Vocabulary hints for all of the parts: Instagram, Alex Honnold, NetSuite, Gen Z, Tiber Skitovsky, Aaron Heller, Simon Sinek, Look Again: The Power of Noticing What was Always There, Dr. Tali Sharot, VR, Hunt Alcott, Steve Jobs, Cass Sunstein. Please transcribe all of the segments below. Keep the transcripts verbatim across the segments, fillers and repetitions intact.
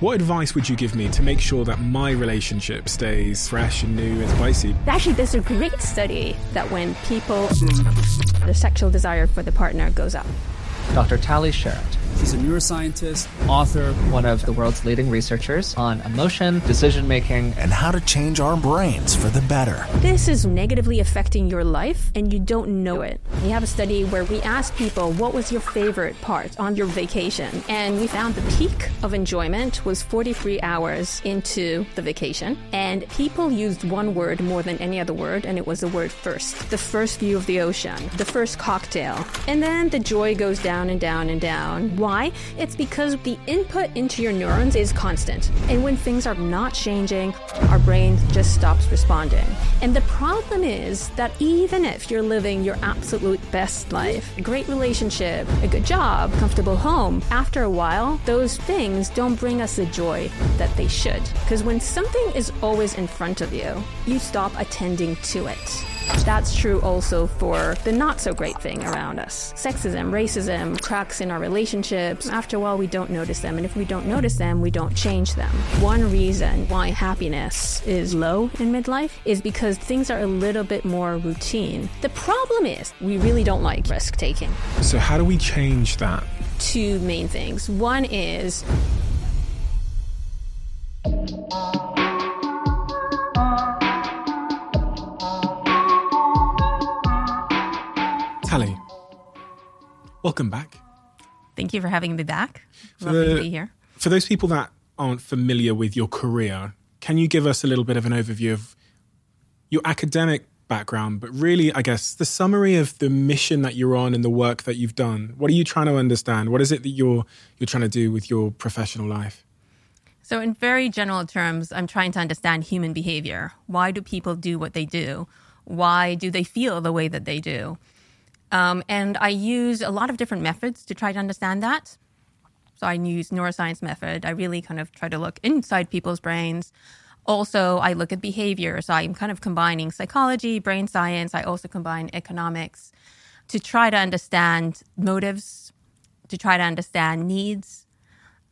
What advice would you give me to make sure that my relationship stays fresh and new and spicy? Actually, there's a great study that when people, the sexual desire for the partner goes up. Doctor Tali Sharot. She's a neuroscientist, author, one of the world's leading researchers on emotion, decision-making, and how to change our brains for the better. This is negatively affecting your life, and you don't know it. We have a study where we asked people, what was your favorite part on your vacation? And we found the peak of enjoyment was forty-three hours into the vacation. And people used one word more than any other word, and it was the word first. The first view of the ocean, the first cocktail. And then the joy goes down and down and down. Why? It's because the input into your neurons is constant. And when things are not changing, our brain just stops responding. And the problem is that even if you're living your absolute best life, a great relationship, a good job, comfortable home, after a while, those things don't bring us the joy that they should. Because when something is always in front of you, you stop attending to it. That's true also for the not-so-great thing around us. Sexism, racism, cracks in our relationships. After a while, we don't notice them, and if we don't notice them, we don't change them. One reason why happiness is low in midlife is because things are a little bit more routine. The problem is we really don't like risk-taking. So how do we change that? Two main things. One is... Tali, welcome back. Thank you for having me back. Lovely to be here. For those people that aren't familiar with your career, can you give us a little bit of an overview of your academic background, but really, I guess, the summary of the mission that you're on and the work that you've done? What are you trying to understand? What is it that you're you're trying to do with your professional life? So in very general terms, I'm trying to understand human behavior. Why do people do what they do? Why do they feel the way that they do? Um, and I use a lot of different methods to try to understand that. So I use neuroscience method. I really kind of try to look inside people's brains. Also, I look at behavior. So I'm kind of combining psychology, brain science. I also combine economics to try to understand motives, to try to understand needs,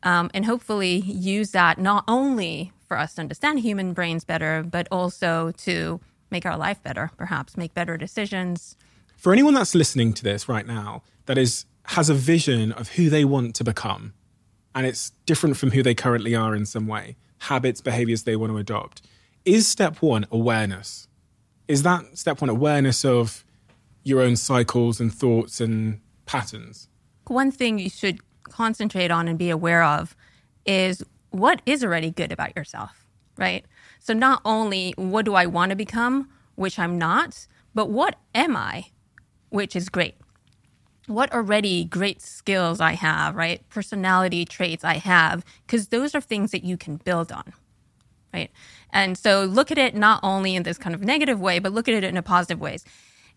um, and hopefully use that not only for us to understand human brains better, but also to make our life better, perhaps make better decisions. For anyone that's listening to this right now that is has a vision of who they want to become, and it's different from who they currently are in some way, habits, behaviors they want to adopt, is step one awareness? Is that step one awareness of your own cycles and thoughts and patterns? One thing you should concentrate on and be aware of is what is already good about yourself, right? So not only what do I want to become, which I'm not, but what am I? Which is great. What already great skills I have, right? Personality traits I have, because those are things that you can build on, right? And so look at it not only in this kind of negative way, but look at it in a positive ways.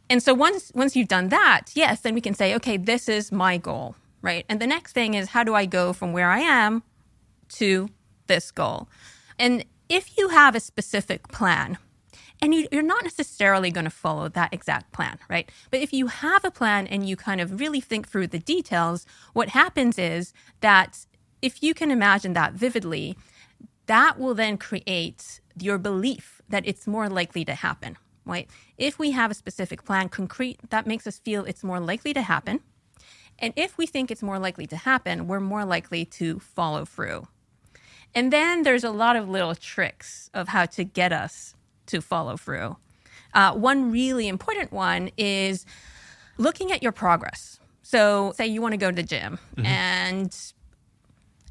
And so once once you've done that, yes, then we can say, okay, this is my goal, right? And the next thing is, how do I go from where I am to this goal? And if you have a specific plan, and you, you're not necessarily going to follow that exact plan, right? But if you have a plan and you kind of really think through the details, what happens is that if you can imagine that vividly, that will then create your belief that it's more likely to happen, right? If we have a specific plan, concrete, that makes us feel it's more likely to happen. And if we think it's more likely to happen, we're more likely to follow through. And then there's a lot of little tricks of how to get us to follow through. Uh, one really important one is looking at your progress. So say you want to go to the gym, mm-hmm. and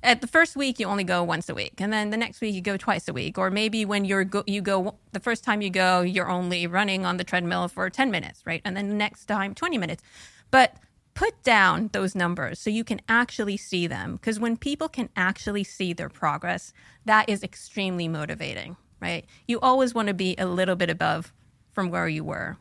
at the first week you only go once a week, and then the next week you go twice a week, or maybe when you're go- you go the first time you go, you're only running on the treadmill for ten minutes, right? And then the next time twenty minutes. But put down those numbers so you can actually see them, because when people can actually see their progress, that is extremely motivating. Right? You always want to be a little bit above from where you were.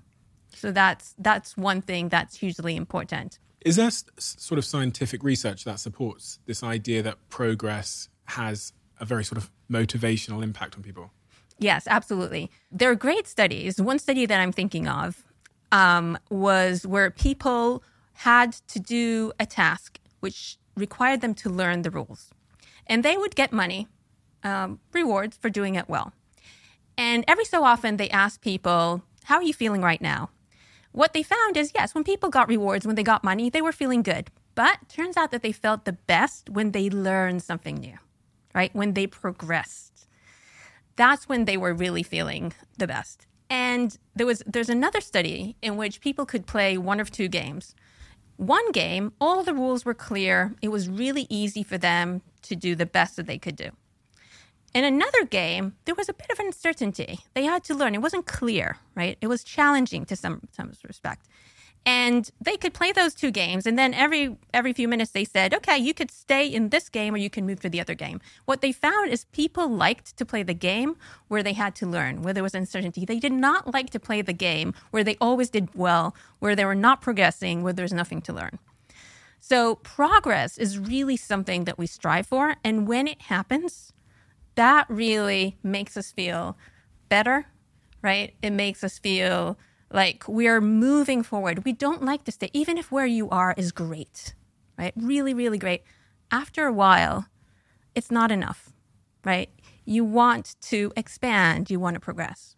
So that's that's one thing that's hugely important. Is there s- sort of scientific research that supports this idea that progress has a very sort of motivational impact on people? Yes, absolutely. There are great studies. One study that I'm thinking of um, was where people had to do a task which required them to learn the rules. and they would get money, um, rewards for doing it well. And every so often they asked people, how are you feeling right now? What they found is, yes, when people got rewards, when they got money, they were feeling good. But turns out that they felt the best when they learned something new, right? When they progressed. That's when they were really feeling the best. And there was there's another study in which people could play one of two games. One game, all the rules were clear. It was really easy for them to do the best that they could do. In another game, there was a bit of uncertainty. They had to learn. It wasn't clear, right? It was challenging to some, some respect. And they could play those two games. And then every every few minutes they said, okay, you could stay in this game or you can move to the other game. What they found is people liked to play the game where they had to learn, where there was uncertainty. They did not like to play the game where they always did well, where they were not progressing, where there was nothing to learn. So progress is really something that we strive for. And when it happens, that really makes us feel better, right? It makes us feel like we're moving forward. We don't like to stay, even if where you are is great, right? Really, really great. After a while, it's not enough, right? You want to expand. You want to progress.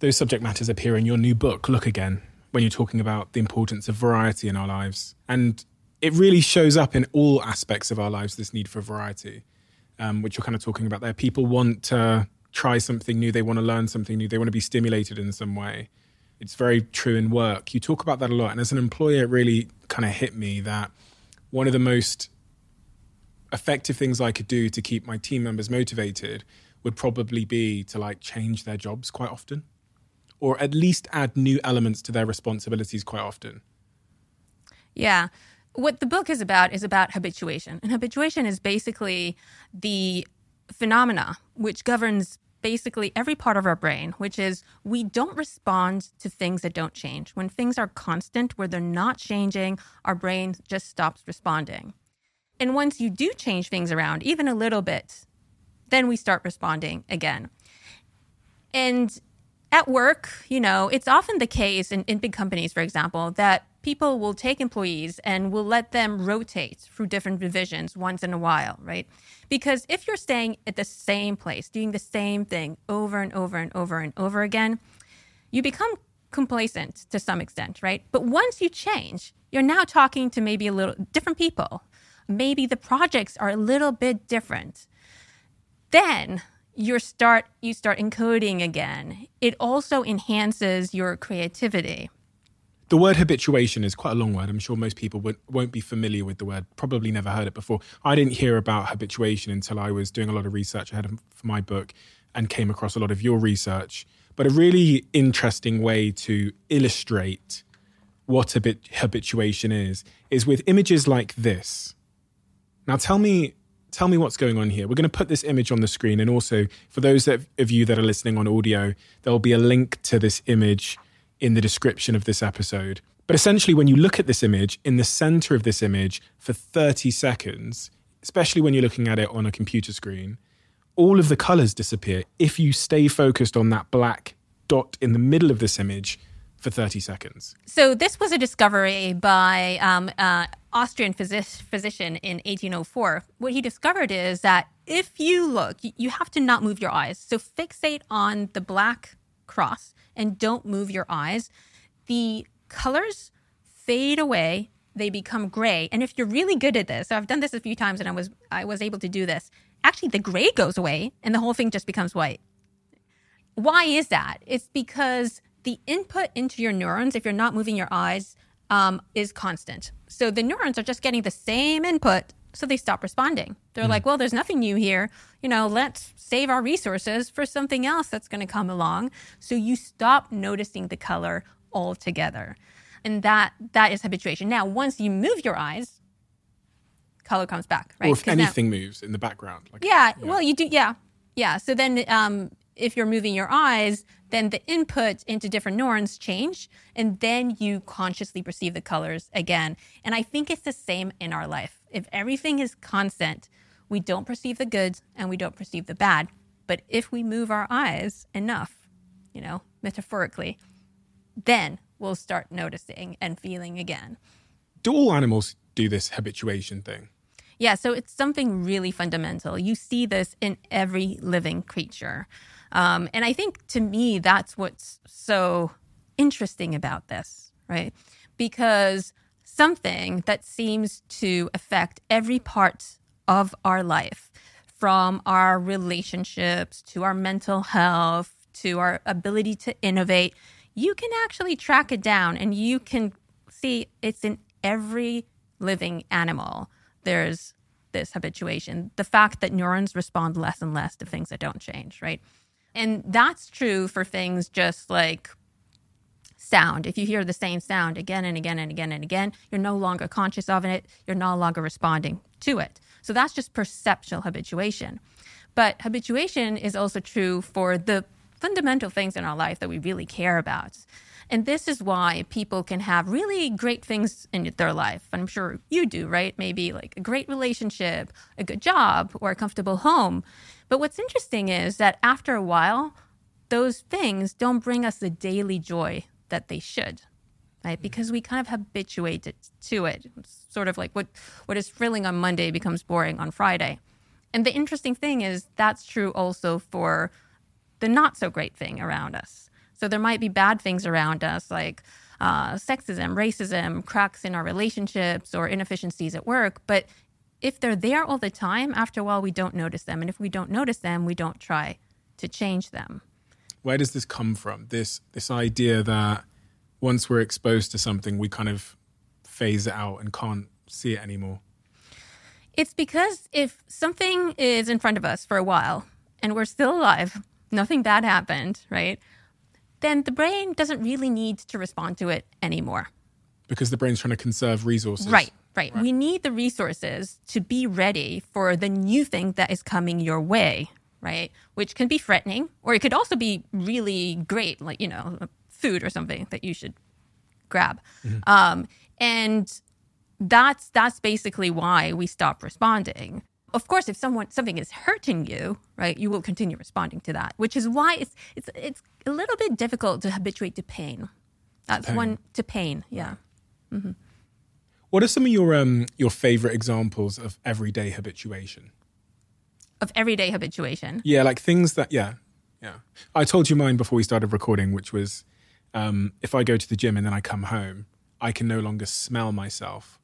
Those subject matters appear in your new book, Look Again, when you're talking about the importance of variety in our lives. And it really shows up in all aspects of our lives, this need for variety, um, which you're kind of talking about there. People want to try something new. They want to learn something new. They want to be stimulated in some way. It's very true in work. You talk about that a lot. And as an employer, it really kind of hit me that one of the most effective things I could do to keep my team members motivated would probably be to like change their jobs quite often, or at least add new elements to their responsibilities quite often. Yeah. What the book is about is about habituation. And habituation is basically the phenomena which governs basically every part of our brain, which is we don't respond to things that don't change. When things are constant, where they're not changing, our brain just stops responding. And once you do change things around, even a little bit, then we start responding again. And at work, you know, it's often the case in, in big companies, for example, that people will take employees and will let them rotate through different divisions once in a while, right? Because if you're staying at the same place, doing the same thing over and over and over and over again, you become complacent to some extent, right? But once you change, you're now talking to maybe a little different people. Maybe the projects are a little bit different. Then you start, you start encoding again. It also enhances your creativity. The word habituation is quite a long word. I'm sure most people would, won't be familiar with the word, probably never heard it before. I didn't hear about habituation until I was doing a lot of research ahead of my book and came across a lot of your research. But a really interesting way to illustrate what habit, habituation is, is with images like this. Now tell me, tell me what's going on here. We're going to put this image on the screen. And also for those that, of you that are listening on audio, there'll be a link to this image in the description of this episode. But essentially, when you look at this image, in the center of this image for thirty seconds, especially when you're looking at it on a computer screen, all of the colors disappear if you stay focused on that black dot in the middle of this image for thirty seconds. So this was a discovery by um, uh, Austrian physic- physician in eighteen oh four. What he discovered is that if you look, you have to not move your eyes. So fixate on the black cross and don't move your eyes, the colors fade away, they become gray. And if you're really good at this, so I've done this a few times and I was I was able to do this, actually the gray goes away and the whole thing just becomes white. Why is that? It's because the input into your neurons, if you're not moving your eyes, um, is constant. So the neurons are just getting the same input, so they stop responding. They're mm. like, well, there's nothing new here. You know, let's save our resources for something else that's going to come along. So you stop noticing the color altogether. And that that is habituation. Now, once you move your eyes, color comes back, right? Or if anything now, moves in the background. Like, yeah, yeah, well, you do, yeah. Yeah, so then um, if you're moving your eyes, then the input into different neurons change, and then you consciously perceive the colors again. And I think it's the same in our life. If everything is constant, we don't perceive the good and we don't perceive the bad. But if we move our eyes enough, you know, metaphorically, then we'll start noticing and feeling again. Do all animals do this habituation thing? Yeah, so it's something really fundamental. You see this in every living creature. Um, and I think, to me, that's what's so interesting about this, right? Because something that seems to affect every part of our life, from our relationships to our mental health to our ability to innovate, you can actually track it down, and you can see it's in every living animal. There's this habituation, the fact that neurons respond less and less to things that don't change, right? And that's true for things just like sound. If you hear the same sound again and again and again and again, you're no longer conscious of it. You're no longer responding to it. So that's just perceptual habituation. But habituation is also true for the fundamental things in our life that we really care about. And this is why people can have really great things in their life. And I'm sure you do, right? Maybe like a great relationship, a good job, or a comfortable home. But what's interesting is that after a while, those things don't bring us the daily joy that they should, right? Because we kind of habituate it, to it. It's sort of like what, what is thrilling on Monday becomes boring on Friday. And the interesting thing is that's true also for the not so great thing around us. So there might be bad things around us like uh, sexism, racism, cracks in our relationships, or inefficiencies at work. But if they're there all the time, after a while, we don't notice them. And if we don't notice them, we don't try to change them. Where does this come from? This this idea that once we're exposed to something, we kind of phase it out and can't see it anymore. It's because if something is in front of us for a while and we're still alive, nothing bad happened, right? Then the brain doesn't really need to respond to it anymore. Because the brain's trying to conserve resources. Right, right, right. We need the resources to be ready for the new thing that is coming your way, right? Which can be threatening, or it could also be really great, like, you know, food or something that you should grab. Mm-hmm. Um, and that's that's basically why we stop responding. Of course, if someone something is hurting you, right, you will continue responding to that, which is why it's it's it's a little bit difficult to habituate to pain. That's pain. one to pain, yeah. Mm-hmm. What are some of your um your favorite examples of everyday habituation? Of everyday habituation? Yeah, like things that yeah, yeah. I told you mine before we started recording, which was um, if I go to the gym and then I come home, I can no longer smell myself.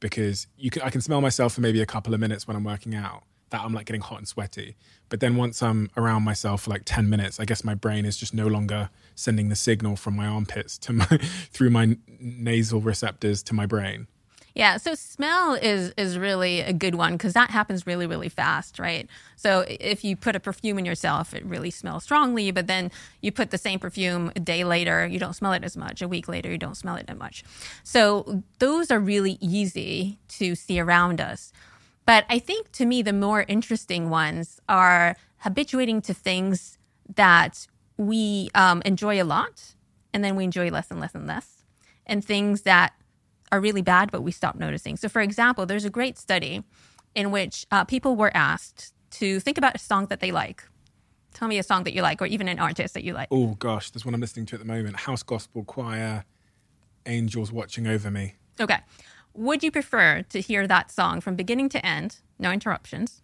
Because you can, I can smell myself for maybe a couple of minutes when I'm working out, that I'm like getting hot and sweaty. But then once I'm around myself for like ten minutes, I guess my brain is just no longer sending the signal from my armpits to my through my nasal receptors to my brain. Yeah, so smell is is really a good one because that happens really, really fast, right? So if you put a perfume in yourself, it really smells strongly, but then you put the same perfume a day later, you don't smell it as much. A week later, you don't smell it as much. So those are really easy to see around us. But I think to me, the more interesting ones are habituating to things that we um, enjoy a lot, and then we enjoy less and less and less, and things that are really bad, but we stop noticing. So for example, there's a great study in which uh, people were asked to think about a song that they like. Tell me a song that you like, or even an artist that you like. Oh gosh, there's one I'm listening to at the moment. House Gospel Choir, Angels Watching Over Me. Okay. Would you prefer to hear that song from beginning to end, no interruptions,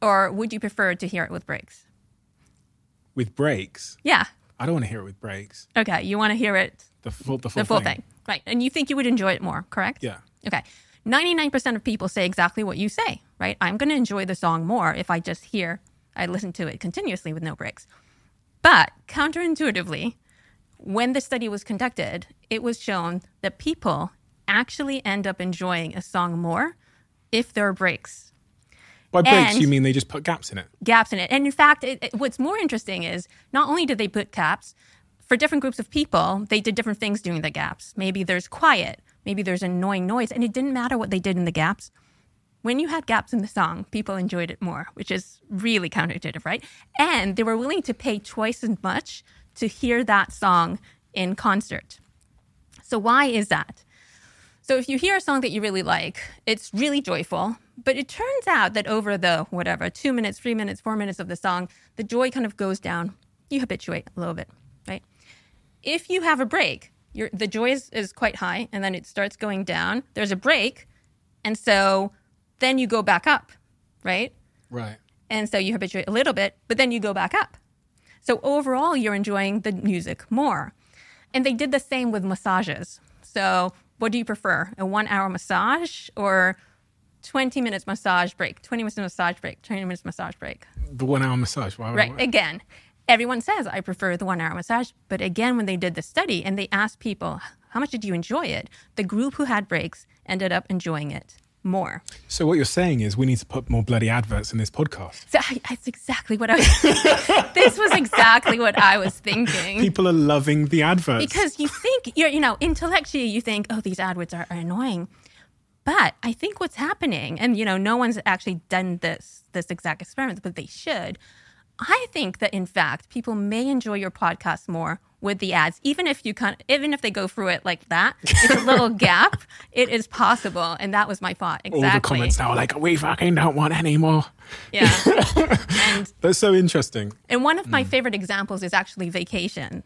or would you prefer to hear it with breaks? With breaks? Yeah. I don't want to hear it with breaks. Okay, you want to hear it... The full, the full, the full thing. thing. Right. And you think you would enjoy it more, correct? Yeah. Okay. ninety-nine percent of people say exactly what you say, right? I'm going to enjoy the song more if I just hear, I listen to it continuously with no breaks. But counterintuitively, when the study was conducted, it was shown that people actually end up enjoying a song more if there are breaks. By breaks, and you mean they just put gaps in it? Gaps in it. And in fact, it, it, what's more interesting is not only did they put gaps, for different groups of people, they did different things during the gaps. Maybe there's quiet. Maybe there's annoying noise. And it didn't matter what they did in the gaps. When you had gaps in the song, people enjoyed it more, which is really counterintuitive, right? And they were willing to pay twice as much to hear that song in concert. So why is that? So if you hear a song that you really like, it's really joyful. But it turns out that over the, whatever, two minutes, three minutes, four minutes of the song, the joy kind of goes down. You habituate a little bit, right? If you have a break, your, the joy is, is quite high, and then it starts going down. There's a break, and so then you go back up, right? Right. And so you habituate a little bit, but then you go back up. So overall, you're enjoying the music more. And they did the same with massages. So what do you prefer, a one-hour massage or twenty minutes massage break, twenty minutes massage break, twenty minutes massage break? The one-hour massage. Why, right, why? Again, everyone says, I prefer the one-hour massage. But again, when they did the study and they asked people, how much did you enjoy it? The group who had breaks ended up enjoying it more. So what you're saying is we need to put more bloody adverts in this podcast. So I, that's exactly what I was thinking. This was exactly what I was thinking. People are loving the adverts. Because you think, you're, you know, intellectually you think, oh, these adverts are, are annoying. But I think what's happening, and, you know, no one's actually done this, this exact experiment, but they should. I think that, in fact, people may enjoy your podcast more with the ads, even if you can't, even if they go through it like that, it's a little gap. It is possible, and that was my thought. Exactly. All the comments now are like, we fucking don't want any more. Yeah, and that's so interesting. And one of my mm. favorite examples is actually vacation,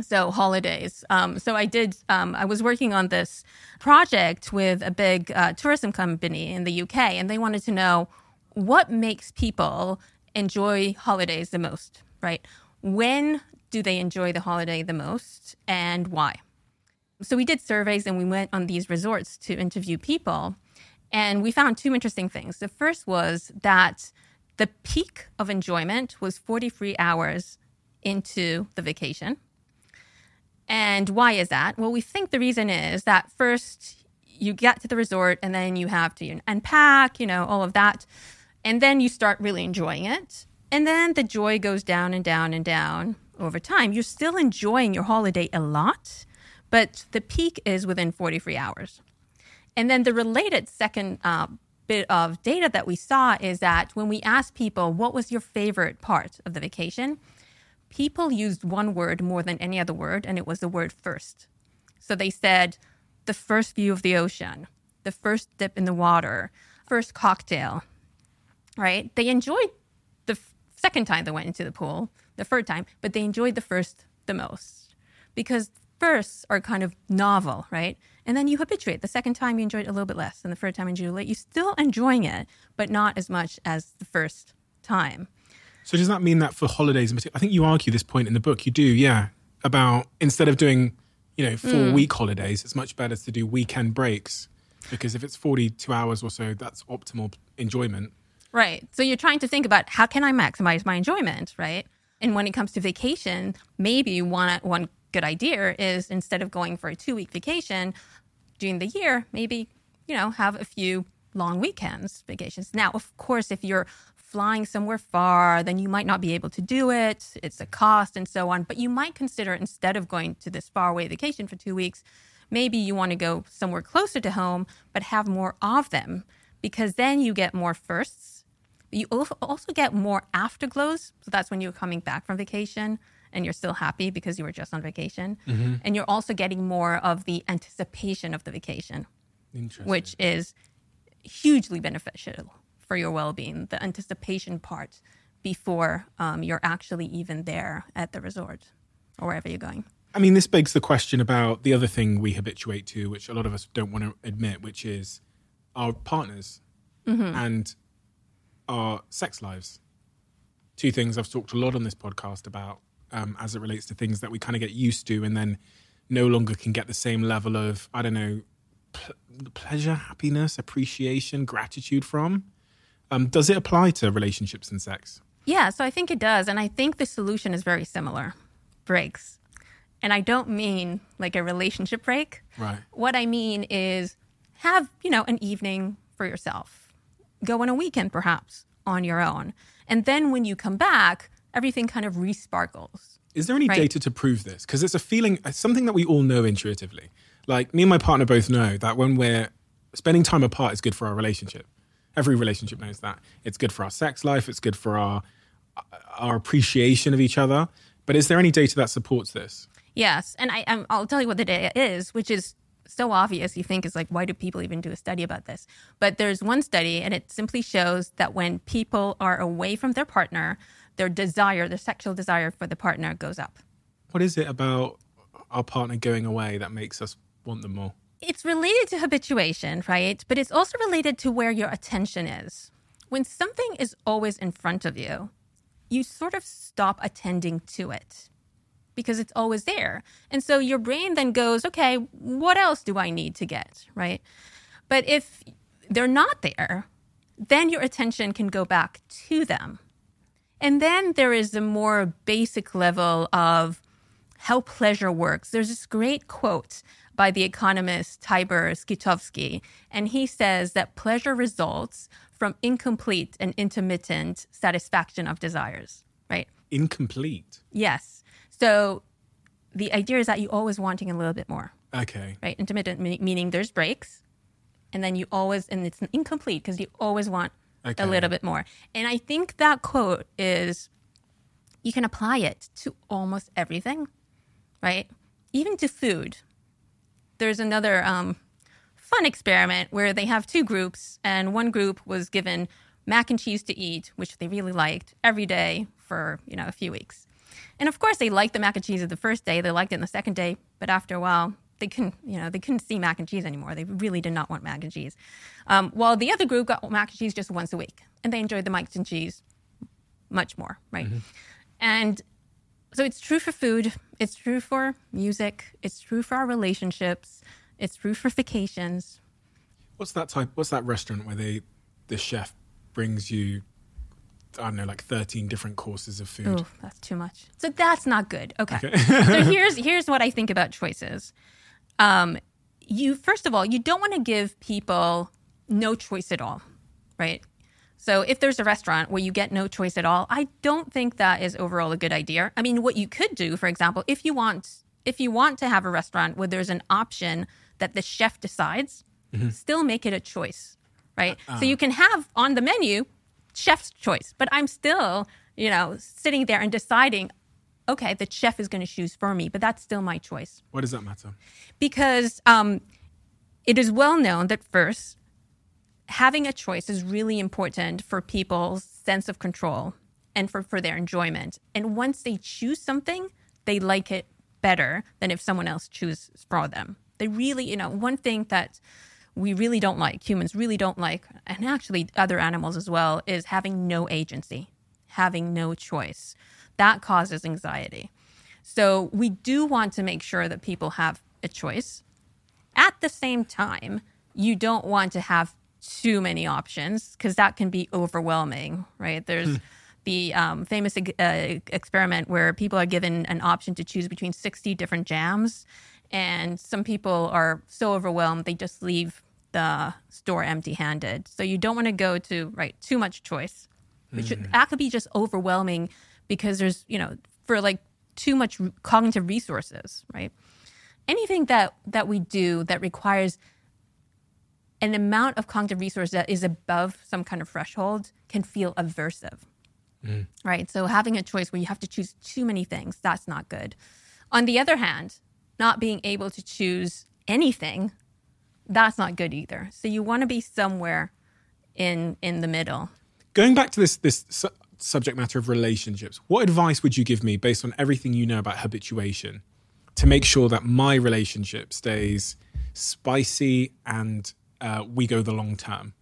so holidays. Um, so I did. Um, I was working on this project with a big uh, tourism company in the U K, and they wanted to know what makes people enjoy holidays the most, right? When do they enjoy the holiday the most and why? So we did surveys and we went on these resorts to interview people, and we found two interesting things. The first was that the peak of enjoyment was forty-three hours into the vacation. And why is that? Well, we think the reason is that first you get to the resort and then you have to unpack, you know, all of that. And then you start really enjoying it. And then the joy goes down and down and down. Over time, you're still enjoying your holiday a lot, but the peak is within forty-three hours. And then the related second uh, bit of data that we saw is that when we asked people, what was your favorite part of the vacation? People used one word more than any other word, and it was the word first. So they said, the first view of the ocean, the first dip in the water, first cocktail, right? They enjoyed the f- second time they went into the pool, the third time, but they enjoyed the first the most because firsts are kind of novel, right? And then you habituate. The second time you enjoy it a little bit less, and the third time you enjoy it late. You're still enjoying it, but not as much as the first time. So does that mean that for holidays in particular, I think you argue this point in the book, you do, yeah, about instead of doing, you know, four-week mm. holidays, it's much better to do weekend breaks because if it's forty-two hours or so, that's optimal enjoyment. Right. So you're trying to think about how can I maximize my enjoyment, right? And when it comes to vacation, maybe one one good idea is instead of going for a two-week vacation during the year, maybe, you know, have a few long weekends vacations. Now, of course, if you're flying somewhere far, then you might not be able to do it. It's a cost and so on. But you might consider instead of going to this faraway vacation for two weeks, maybe you want to go somewhere closer to home, but have more of them because then you get more firsts. You also get more afterglows. So that's when you're coming back from vacation and you're still happy because you were just on vacation. Mm-hmm. And you're also getting more of the anticipation of the vacation, which is hugely beneficial for your well-being, the anticipation part before um, you're actually even there at the resort or wherever you're going. I mean, this begs the question about the other thing we habituate to, which a lot of us don't want to admit, which is our partners mm-hmm. and our sex lives. Two things I've talked a lot on this podcast about um, as it relates to things that we kind of get used to and then no longer can get the same level of, I don't know, pl- pleasure, happiness, appreciation, gratitude from. Um, does it apply to relationships and sex? Yeah, so I think it does. And I think the solution is very similar. Breaks. And I don't mean like a relationship break. Right. What I mean is have, you know, an evening for yourself. Go on a weekend, perhaps, on your own. And then when you come back, everything kind of re-sparkles. Is there any right? data to prove this? Because it's a feeling, it's something that we all know intuitively. Like me and my partner both know that when we're spending time apart is good for our relationship. Every relationship knows that. It's good for our sex life. It's good for our our appreciation of each other. But is there any data that supports this? Yes. And I, I'm, I'll tell you what the data is, which is so obvious, you think is like, why do people even do a study about this? But there's one study, and it simply shows that when people are away from their partner, their desire, their sexual desire for the partner goes up. What is it about our partner going away that makes us want them more? It's related to habituation, right? But it's also related to where your attention is. When something is always in front of you, you sort of stop attending to it because it's always there. And so your brain then goes, okay, what else do I need to get, right? But if they're not there, then your attention can go back to them. And then there is the more basic level of how pleasure works. There's this great quote by the economist Tiber Skitovsky, and he says that pleasure results from incomplete and intermittent satisfaction of desires, right? Incomplete? Yes. So the idea is that you're always wanting a little bit more. Okay. Right? Intermittent me- meaning there's breaks, and then you always, and it's incomplete because you always want okay. a little bit more. And I think that quote is, you can apply it to almost everything, right? Even to food. There's another um, fun experiment where they have two groups, and one group was given mac and cheese to eat, which they really liked, every day for, you know, a few weeks. And of course, they liked the mac and cheese of the first day, they liked it on the second day, but after a while, they couldn't, you know, they couldn't see mac and cheese anymore. They really did not want mac and cheese. Um, while the other group got mac and cheese just once a week, and they enjoyed the mac and cheese much more, right? Mm-hmm. And so it's true for food, it's true for music, it's true for our relationships, it's true for vacations. What's that type, what's that restaurant where they, the chef brings you, I don't know, like thirteen different courses of food? Oh, that's too much. So that's not good. Okay. okay. So here's here's what I think about choices. Um, you, first of all, you don't want to give people no choice at all, right? So if there's a restaurant where you get no choice at all, I don't think that is overall a good idea. I mean, what you could do, for example, if you want if you want to have a restaurant where there's an option that the chef decides, mm-hmm. still make it a choice, right? Uh, so you can have on the menu chef's choice, but I'm still, you know, sitting there and deciding, okay, the chef is going to choose for me, but that's still my choice. Why does that matter? Because um, it is well known that first, having a choice is really important for people's sense of control and for, for their enjoyment. And once they choose something, they like it better than if someone else chooses for them. They really, you know, one thing that we really don't like, humans really don't like, and actually other animals as well, is having no agency, having no choice. That causes anxiety. So we do want to make sure that people have a choice. At the same time, you don't want to have too many options because that can be overwhelming, right? There's hmm. the um, famous uh, experiment where people are given an option to choose between sixty different jams, and some people are so overwhelmed they just leave the store empty-handed. So you don't want to go to, right, too much choice, which mm. that could be just overwhelming because there's, you know, for like too much cognitive resources, right? Anything that that we do that requires an amount of cognitive resource that is above some kind of threshold can feel aversive, mm. right? So having a choice where you have to choose too many things, that's not good. On the other hand, not being able to choose anything, that's not good either. So you want to be somewhere in in the middle. Going back to this, this su- subject matter of relationships, what advice would you give me based on everything you know about habituation to make sure that my relationship stays spicy and Uh, we go the long term?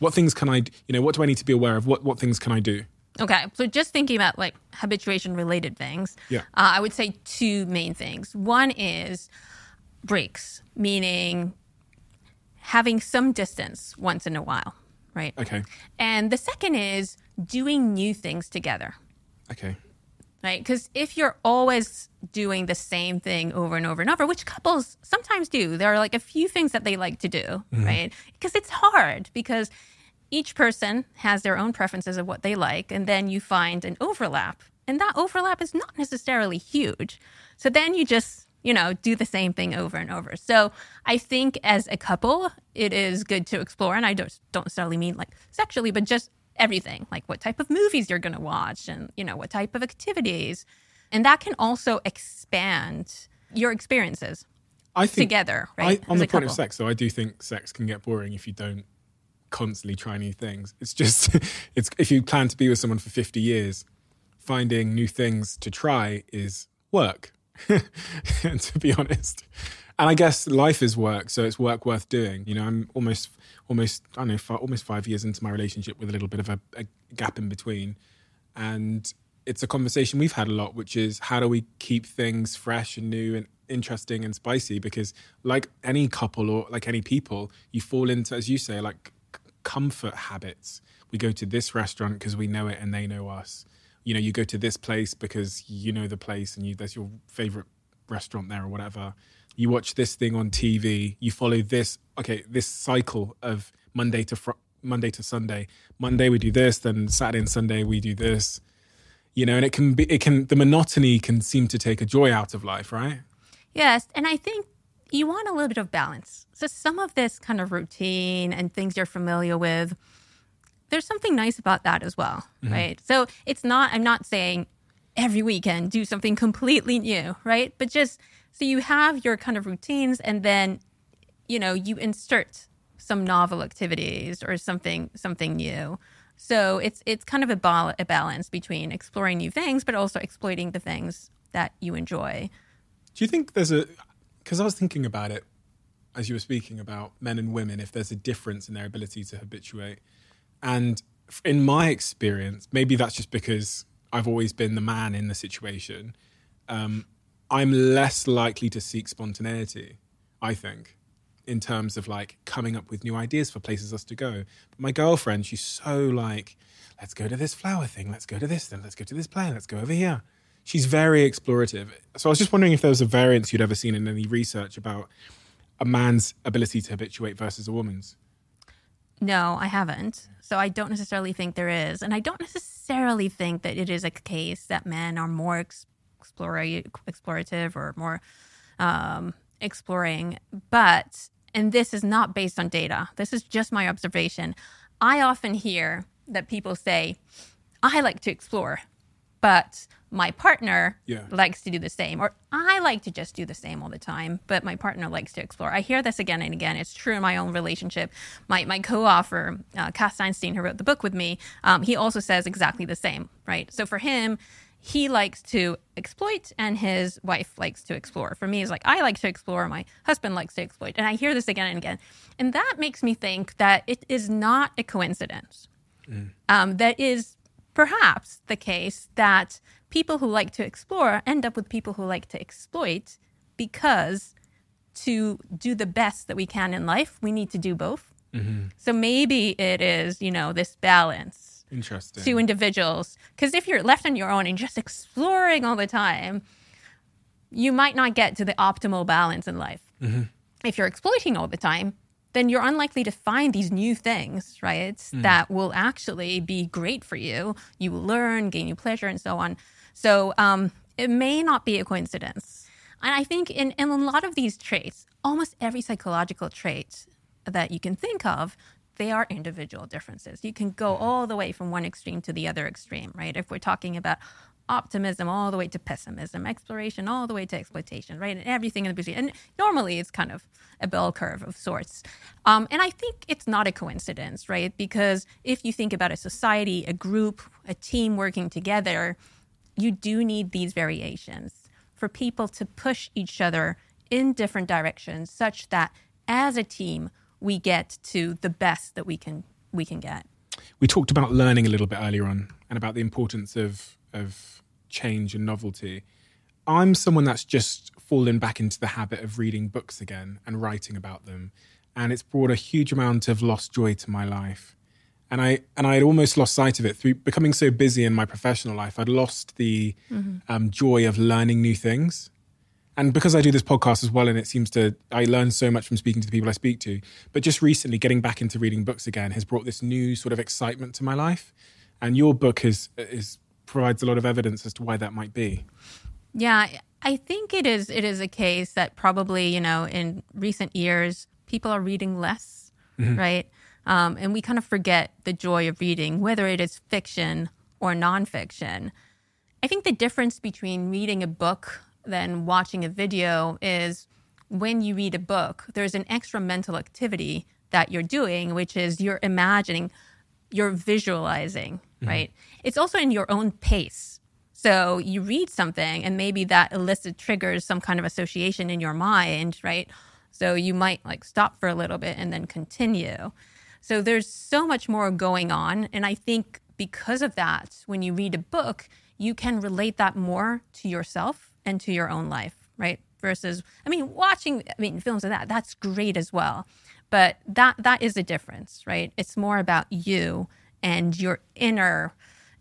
What things can I, you know, what do I need to be aware of? What what things can I do? Okay, so just thinking about like habituation-related things, yeah. uh, I would say two main things. One is breaks, meaning having some distance once in a while, right? Okay. And the second is doing new things together. Okay. Right? Because if you're always doing the same thing over and over and over, which couples sometimes do, there are like a few things that they like to do, mm-hmm. right? Because it's hard because each person has their own preferences of what they like, and then you find an overlap. And that overlap is not necessarily huge. So then you just, you know, do the same thing over and over. So I think as a couple, it is good to explore. And I don't, don't necessarily mean like sexually, but just everything, like what type of movies you're going to watch and, you know, what type of activities. And that can also expand your experiences I think, together, right? I, on the point of sex, though, I do think sex can get boring if you don't constantly try new things. It's just, it's if you plan to be with someone for fifty years, finding new things to try is work, and to be honest. And I guess life is work, so it's work worth doing. You know, I'm almost, almost, I don't know, five, almost five years into my relationship with a little bit of a, a gap in between. And it's a conversation we've had a lot, which is how do we keep things fresh and new and interesting and spicy? Because like any couple or like any people, you fall into, as you say, like comfort habits. We go to this restaurant because we know it and they know us. You know, you go to this place because you know the place and you, that's your favorite restaurant there or whatever. You watch this thing on T V. You follow this, okay, this cycle of Monday to fr- Monday to Sunday. Monday we do this, then Saturday and Sunday we do this. You know, and it can be, it can, the monotony can seem to take a joy out of life, right? Yes, and I think you want a little bit of balance. So some of this kind of routine and things you're familiar with, there's something nice about that as well, mm-hmm. right? So it's not, I'm not saying every weekend do something completely new, right? But just so you have your kind of routines and then, you know, you insert some novel activities or something something new. So it's it's kind of a, bal- a balance between exploring new things, but also exploiting the things that you enjoy. Do you think there's a, because I was thinking about it as you were speaking about men and women, if there's a difference in their ability to habituate. And in my experience, maybe that's just because I've always been the man in the situation. Um, I'm less likely to seek spontaneity, I think, in terms of like coming up with new ideas for places us to go. But my girlfriend, she's so like, let's go to this flower thing. Let's go to this thing. Let's go to this plane. Let's go over here. She's very explorative. So I was just wondering if there was a variance you'd ever seen in any research about a man's ability to habituate versus a woman's. No, I haven't. So I don't necessarily think there is. And I don't necessarily think that it is a case that men are more ex- explora- explorative or more um, exploring. But, and this is not based on data. This is just my observation. I often hear that people say, I like to explore, but my partner yeah. likes to do the same. Or I like to just do the same all the time, but my partner likes to explore. I hear this again and again. It's true in my own relationship. My my co-author, uh, Cass Sunstein, who wrote the book with me, um, he also says exactly the same, right? So for him, he likes to exploit and his wife likes to explore. For me, it's like, I like to explore, my husband likes to exploit. And I hear this again and again. And that makes me think that it is not a coincidence. Mm. Um, that is perhaps the case that people who like to explore end up with people who like to exploit, because to do the best that we can in life, we need to do both. Mm-hmm. So maybe it is, you know, this balance. Interesting. To individuals. Because if you're left on your own and just exploring all the time, you might not get to the optimal balance in life. Mm-hmm. If you're exploiting all the time, then you're unlikely to find these new things, right, mm. that will actually be great for you. You will learn, gain new pleasure, and so on. So um, it may not be a coincidence. And I think in, in a lot of these traits, almost every psychological trait that you can think of, they are individual differences. You can go all the way from one extreme to the other extreme, right? If we're talking about optimism all the way to pessimism, exploration all the way to exploitation, right? And everything in between. And normally it's kind of a bell curve of sorts. Um, and I think it's not a coincidence, right? Because if you think about a society, a group, a team working together, you do need these variations for people to push each other in different directions such that as a team, we get to the best that we can we can get. We talked about learning a little bit earlier on and about the importance of of change and novelty. I'm someone that's just fallen back into the habit of reading books again and writing about them. And it's brought a huge amount of lost joy to my life. And I and I had almost lost sight of it through becoming so busy in my professional life. I'd lost the mm-hmm. um, joy of learning new things. And because I do this podcast as well, and it seems to, I learn so much from speaking to the people I speak to. But just recently getting back into reading books again has brought this new sort of excitement to my life. And your book is is... provides a lot of evidence as to why that might be. Yeah, I think it is it is a case that probably, you know, in recent years, people are reading less, mm-hmm. right? Um, and we kind of forget the joy of reading, whether it is fiction or nonfiction. I think the difference between reading a book than watching a video is when you read a book, there's an extra mental activity that you're doing, which is you're imagining, you're visualizing, right? Mm-hmm. It's also in your own pace. So you read something and maybe that elicits triggers some kind of association in your mind, right? So you might like stop for a little bit and then continue. So there's so much more going on. And I think because of that, when you read a book, you can relate that more to yourself and to your own life, right? Versus, I mean, watching, I mean, films of that, that's great as well. But that that is a difference, right? It's more about you and your inner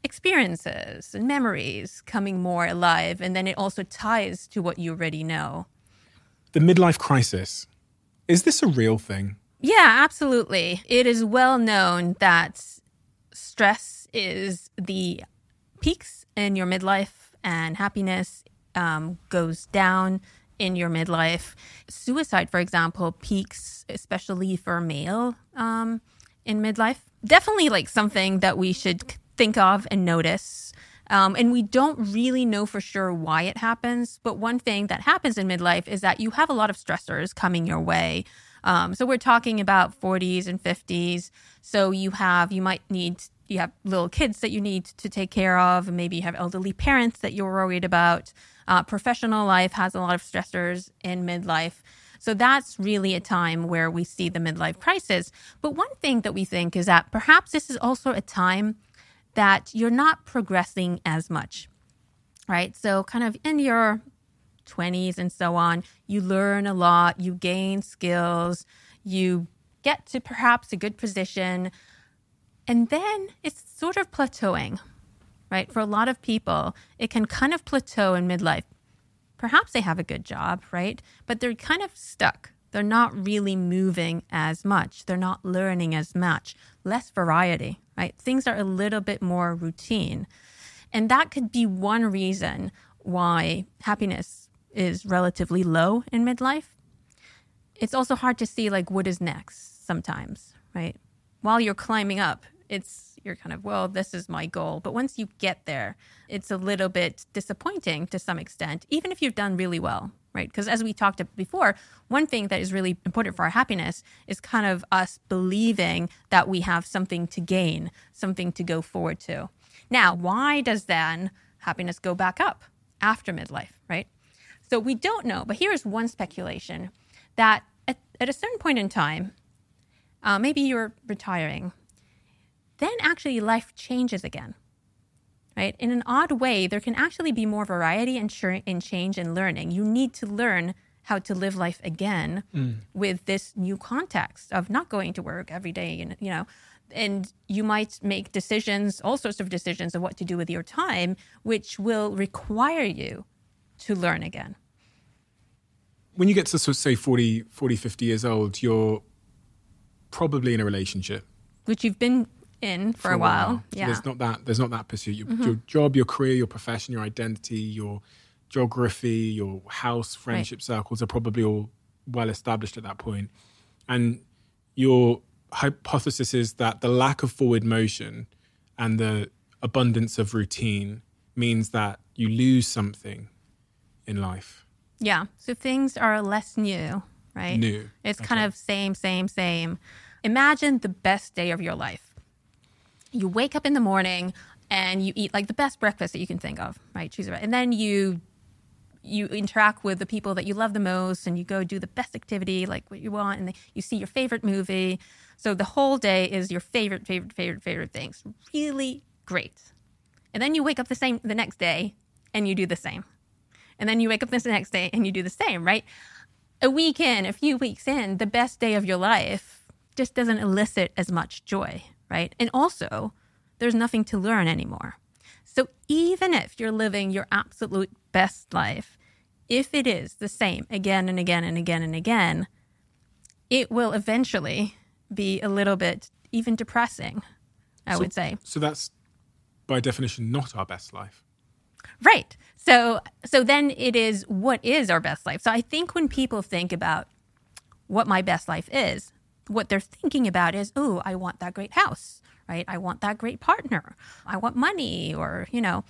experiences and memories coming more alive. And then it also ties to what you already know. The midlife crisis. Is this a real thing? Yeah, absolutely. It is well known that stress is the peaks in your midlife and happiness um, goes down in your midlife. Suicide, for example, peaks, especially for male um, in midlife. Definitely like something that we should think of and notice. Um, and we don't really know for sure why it happens. But one thing that happens in midlife is that you have a lot of stressors coming your way. Um, so we're talking about forties and fifties. So you have, you might need, you have little kids that you need to take care of. And maybe you have elderly parents that you're worried about. Uh, professional life has a lot of stressors in midlife. So that's really a time where we see the midlife crisis. But one thing that we think is that perhaps this is also a time that you're not progressing as much, right? So kind of in your twenties and so on, you learn a lot, you gain skills, you get to perhaps a good position, and then it's sort of plateauing, right? For a lot of people, it can kind of plateau in midlife. Perhaps they have a good job, right? But they're kind of stuck. They're not really moving as much. They're not learning as much. Less variety, right? Things are a little bit more routine. And that could be one reason why happiness is relatively low in midlife. It's also hard to see like what is next sometimes, right? While you're climbing up, it's you're kind of, well, this is my goal. But once you get there, it's a little bit disappointing to some extent, even if you've done really well, right? Because as we talked about before, one thing that is really important for our happiness is kind of us believing that we have something to gain, something to go forward to. Now, why does then happiness go back up after midlife, right? So we don't know, but here's one speculation that at, at a certain point in time, uh, maybe you're retiring, then actually life changes again, right? In an odd way, there can actually be more variety and change and learning. You need to learn how to live life again mm. with this new context of not going to work every day, and you know, and you might make decisions, all sorts of decisions of what to do with your time, which will require you to learn again. When you get to, sort of say, forty, forty, fifty years old, you're probably in a relationship. Which you've been in for, for a while. while. So yeah. There's not that, there's not that pursuit. Your, mm-hmm. your job, your career, your profession, your identity, your geography, your house, friendship right. circles are probably all well established at that point. And your hypothesis is that the lack of forward motion and the abundance of routine means that you lose something in life. Yeah. So things are less new, right? New. It's okay. Kind of same, same, same. Imagine the best day of your life. You wake up in the morning and you eat like the best breakfast that you can think of, right? Choose it. And then you you interact with the people that you love the most and you go do the best activity, like what you want, and you see your favorite movie. So the whole day is your favorite, favorite, favorite, favorite things. Really great. And then you wake up the same the next day and you do the same. And then you wake up this next day and you do the same, right? A week in, a few weeks in, the best day of your life just doesn't elicit as much joy, right? And also, there's nothing to learn anymore. So even if you're living your absolute best life, if it is the same again and again and again and again, it will eventually be a little bit even depressing, I so, would say. So that's, by definition, not our best life. Right. So, so then it is, what is our best life? So I think when people think about what my best life is, what they're thinking about is, oh, I want that great house, right? I want that great partner. I want money, or, you know,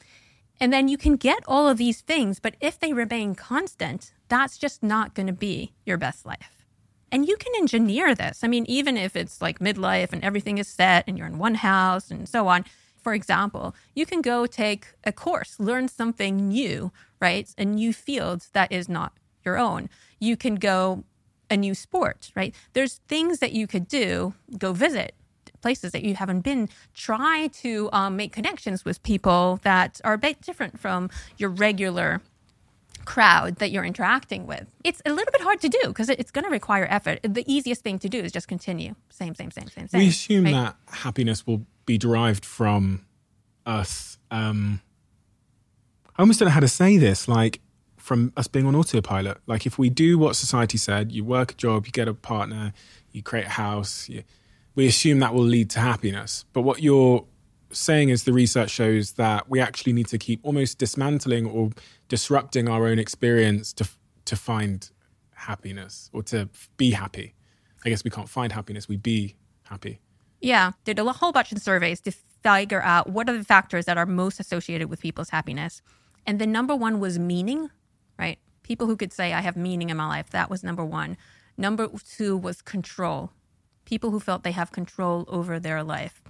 and then you can get all of these things. But if they remain constant, that's just not going to be your best life. And you can engineer this. I mean, even if it's like midlife and everything is set and you're in one house and so on, for example, you can go take a course, learn something new, right? A new field that is not your own. You can go a new sport, right? There's things that you could do, go visit places that you haven't been, try to um, make connections with people that are a bit different from your regular crowd that you're interacting with. It's a little bit hard to do because it's going to require effort. The easiest thing to do is just continue. Same, same, same, same, same. We assume right? that happiness will be derived from us. Um, I almost don't know how to say this, like from us being on autopilot. Like if we do what society said, you work a job, you get a partner, you create a house, you, we assume that will lead to happiness. But what you're saying is the research shows that we actually need to keep almost dismantling or disrupting our own experience to to find happiness or to be happy. I guess we can't find happiness, we be happy. Yeah, did a whole bunch of surveys to figure out what are the factors that are most associated with people's happiness. And the number one was meaning, right? People who could say, I have meaning in my life, that was number one. Number two was control. People who felt they have control over their life.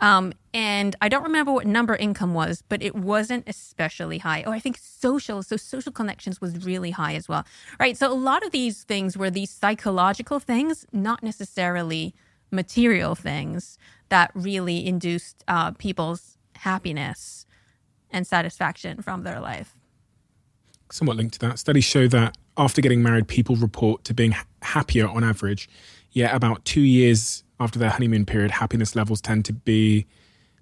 Um, and I don't remember what number income was, but it wasn't especially high. Oh, I think social, so social connections was really high as well, right? So a lot of these things were these psychological things, not necessarily material things that really induced uh, people's happiness and satisfaction from their life. Somewhat linked to that, studies show that after getting married, people report to being happier on average, yet about two years after their honeymoon period, happiness levels tend to be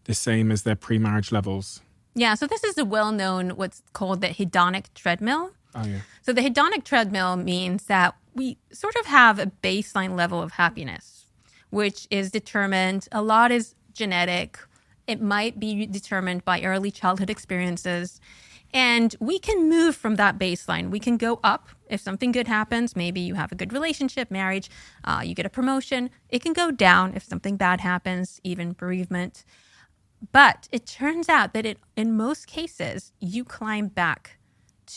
the same as their pre-marriage levels. Yeah, so this is a well-known what's called the hedonic treadmill. Oh, yeah. So the hedonic treadmill means that we sort of have a baseline level of happiness, which is determined, a lot is genetic. It might be determined by early childhood experiences. And we can move from that baseline. We can go up. If something good happens, maybe you have a good relationship, marriage, uh, you get a promotion. It can go down if something bad happens, even bereavement. But it turns out that it, in most cases, you climb back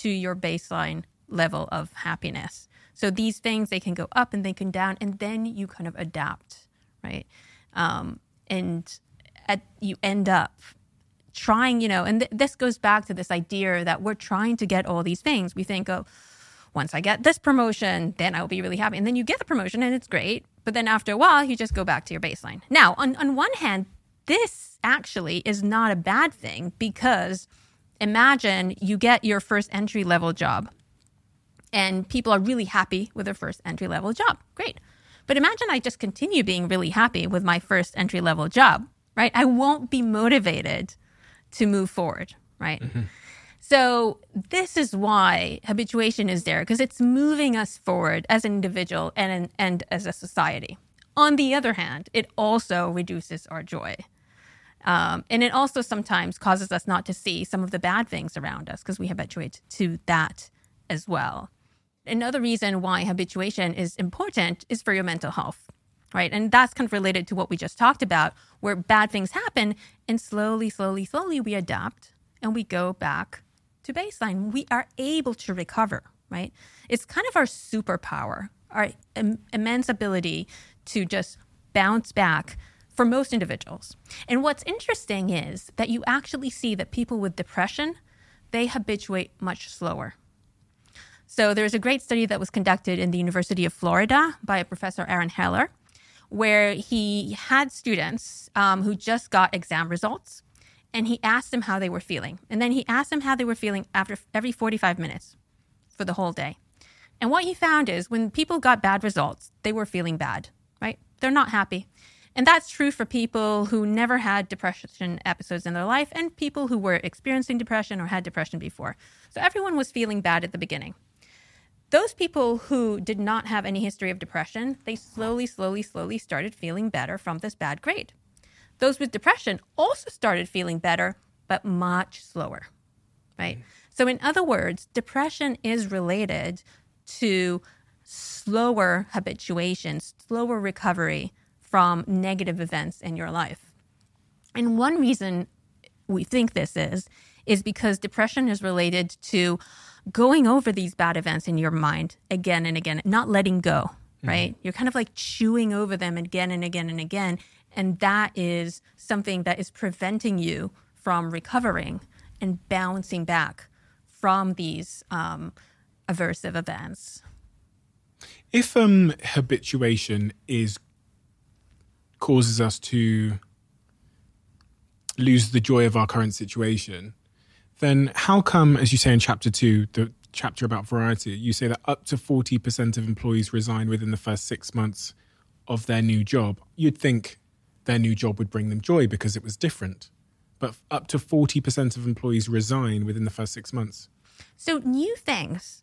to your baseline level of happiness. So these things, they can go up and they can down, and then you kind of adapt, right? Um, and at, you end up trying, you know, and th- this goes back to this idea that we're trying to get all these things. We think, oh, once I get this promotion, then I will be really happy. And then you get the promotion and it's great. But then after a while, you just go back to your baseline. Now, on, on one hand, this actually is not a bad thing, because imagine you get your first entry-level job and people are really happy with their first entry-level job. Great. But imagine I just continue being really happy with my first entry-level job, right? I won't be motivated to move forward, right? Mm-hmm. So this is why habituation is there, because it's moving us forward as an individual and, and as a society. On the other hand, it also reduces our joy. Um, and it also sometimes causes us not to see some of the bad things around us, because we habituate to that as well. Another reason why habituation is important is for your mental health, right? And that's kind of related to what we just talked about, where bad things happen and slowly, slowly, slowly we adapt and we go back to baseline. We are able to recover, right? It's kind of our superpower, our im- immense ability to just bounce back for most individuals. And what's interesting is that you actually see that people with depression, they habituate much slower. So there's a great study that was conducted in the University of Florida by Professor Aaron Heller, where he had students um, who just got exam results, and he asked them how they were feeling. And then he asked them how they were feeling after every forty-five minutes for the whole day. And what he found is when people got bad results, they were feeling bad, right? They're not happy. And that's true for people who never had depression episodes in their life and people who were experiencing depression or had depression before. So everyone was feeling bad at the beginning. Those people who did not have any history of depression, they slowly, slowly, slowly started feeling better from this bad grade. Those with depression also started feeling better, but much slower, right? So in other words, depression is related to slower habituation, slower recovery from negative events in your life. And one reason we think this is, is because depression is related to going over these bad events in your mind again and again, not letting go, right? Mm-hmm. You're kind of like chewing over them again and again and again. And that is something that is preventing you from recovering and bouncing back from these um, aversive events. If um, habituation is causes us to lose the joy of our current situation, then how come, as you say in chapter two, the chapter about variety, you say that up to forty percent of employees resign within the first six months of their new job? You'd think their new job would bring them joy because it was different. But up to forty percent of employees resign within the first six months. So new things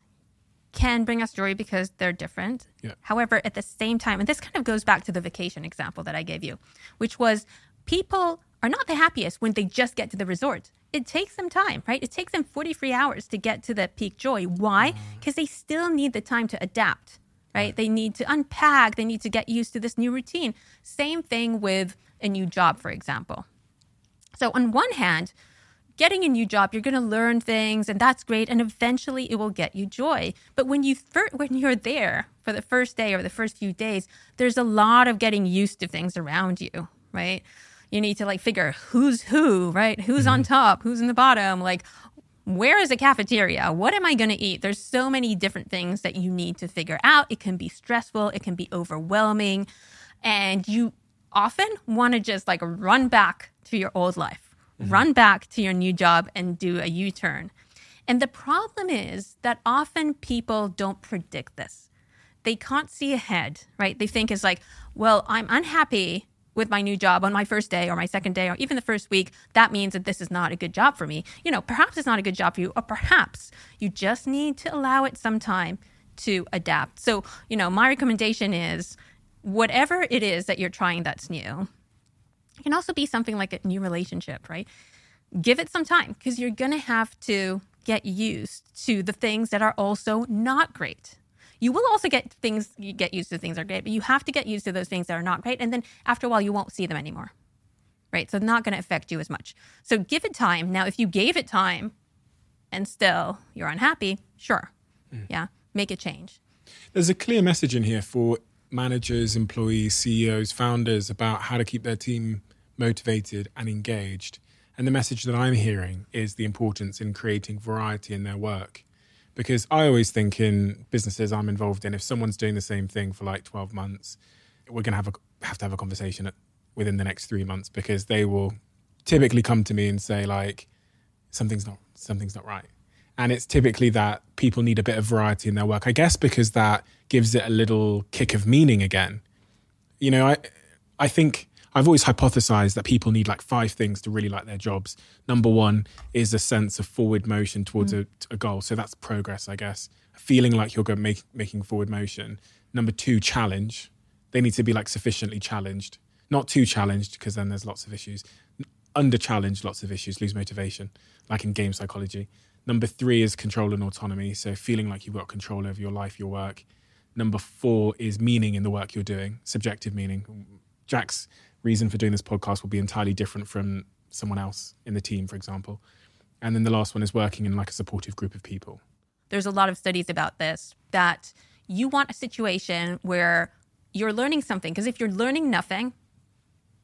can bring us joy because they're different. Yeah. However, at the same time, and this kind of goes back to the vacation example that I gave you, which was people are not the happiest when they just get to the resort. It takes them time, right? It takes them forty-three hours to get to the peak joy. Why? Because they still need the time to adapt, right? right? They need to unpack. They need to get used to this new routine. Same thing with a new job, for example. So on one hand, getting a new job, you're going to learn things, and that's great, and eventually it will get you joy. But when you fir- when you're there for the first day or the first few days, there's a lot of getting used to things around you, right? You need to like figure who's who, right? Who's mm-hmm. on top? Who's in the bottom? Like, where is the cafeteria? What am I going to eat? There's so many different things that you need to figure out. It can be stressful. It can be overwhelming. And you often want to just like run back to your old life, mm-hmm. run back to your new job and do a U-turn. And the problem is that often people don't predict this. They can't see ahead, right? They think it's like, well, I'm unhappy with my new job on my first day or my second day or even the first week. That means that this is not a good job for me. You know, perhaps it's not a good job for you, or perhaps you just need to allow it some time to adapt. So, you know, my recommendation is whatever it is that you're trying that's new. It can also be something like a new relationship, right? Give it some time because you're going to have to get used to the things that are also not great. You will also get things, you get used to things that are great, but you have to get used to those things that are not great. And then after a while, you won't see them anymore, right? So not going to affect you as much. So give it time. Now, if you gave it time and still you're unhappy, sure. Mm. Yeah. Make a change. There's a clear message in here for managers, employees, C E Os, founders about how to keep their team motivated and engaged. And the message that I'm hearing is the importance in creating variety in their work. Because I always think in businesses I'm involved in, if someone's doing the same thing for like twelve months, we're going to have a, have to have a conversation at, within the next three months because they will typically come to me and say like, something's not, something's not right. And it's typically that people need a bit of variety in their work, I guess, because that gives it a little kick of meaning again. You know, I I think I've always hypothesized that people need like five things to really like their jobs. Number one is a sense of forward motion towards mm. a, a goal. So that's progress, I guess. Feeling like you're going make, making forward motion. Number two, challenge. They need to be like sufficiently challenged. Not too challenged because then there's lots of issues. Under challenged, lots of issues, lose motivation, like in game psychology. Number three is control and autonomy. So feeling like you've got control over your life, your work. Number four is meaning in the work you're doing, subjective meaning. Jack's reason for doing this podcast will be entirely different from someone else in the team, for example. And then the last one is working in like a supportive group of people. There's a lot of studies about this, that you want a situation where you're learning something. Because if you're learning nothing,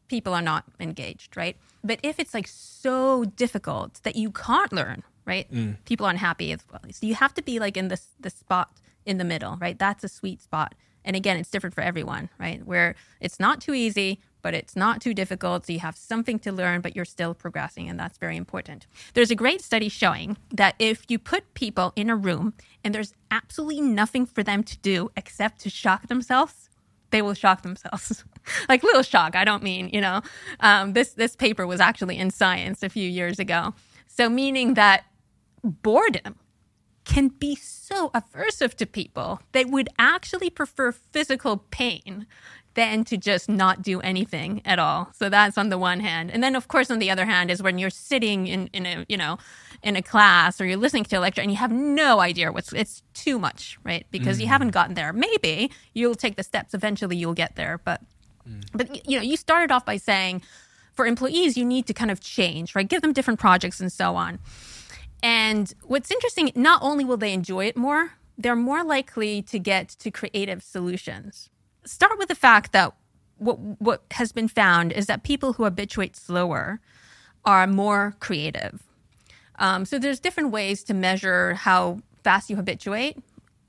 people are not engaged, right? But if it's like so difficult that you can't learn, right? Mm. People are unhappy as well. So you have to be like in this the spot in the middle, right? That's a sweet spot. And again, it's different for everyone, right? Where it's not too easy, but it's not too difficult. So you have something to learn, but you're still progressing. And that's very important. There's a great study showing that if you put people in a room and there's absolutely nothing for them to do except to shock themselves, they will shock themselves. Like little shock. I don't mean, you know, um, this, this paper was actually in Science a few years ago. So meaning that boredom can be so aversive to people, they would actually prefer physical pain than to just not do anything at all. So that's on the one hand. And then, of course, on the other hand is when you're sitting in, in a, you know, in a class or you're listening to a lecture and you have no idea what's, it's too much, right? Because mm. you haven't gotten there. Maybe you'll take the steps. Eventually you'll get there. But, mm. but you know, you started off by saying for employees, you need to kind of change, right? Give them different projects and so on. And what's interesting, not only will they enjoy it more, they're more likely to get to creative solutions. Start with the fact that what what has been found is that people who habituate slower are more creative. Um, so there's different ways to measure how fast you habituate.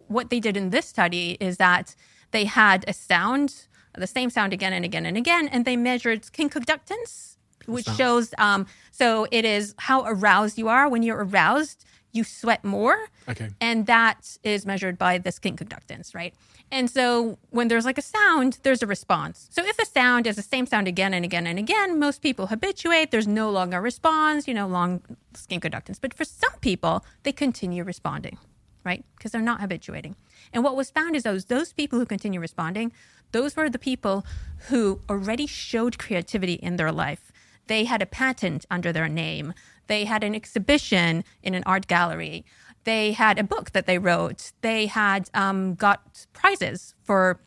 What they did in this study is that they had a sound, the same sound again and again and again, and they measured skin conductance, which sound. shows, um, so it is how aroused you are. When you're aroused, you sweat more. Okay. And that is measured by the skin conductance, right? And so when there's like a sound, there's a response. So if a sound is the same sound again and again and again, most people habituate. There's no longer a response, you know, long skin conductance. But for some people, they continue responding, right? Because they're not habituating. And what was found is those, those people who continue responding, those were the people who already showed creativity in their life. They had a patent under their name. They had an exhibition in an art gallery. They had a book that they wrote. They had um, got prizes for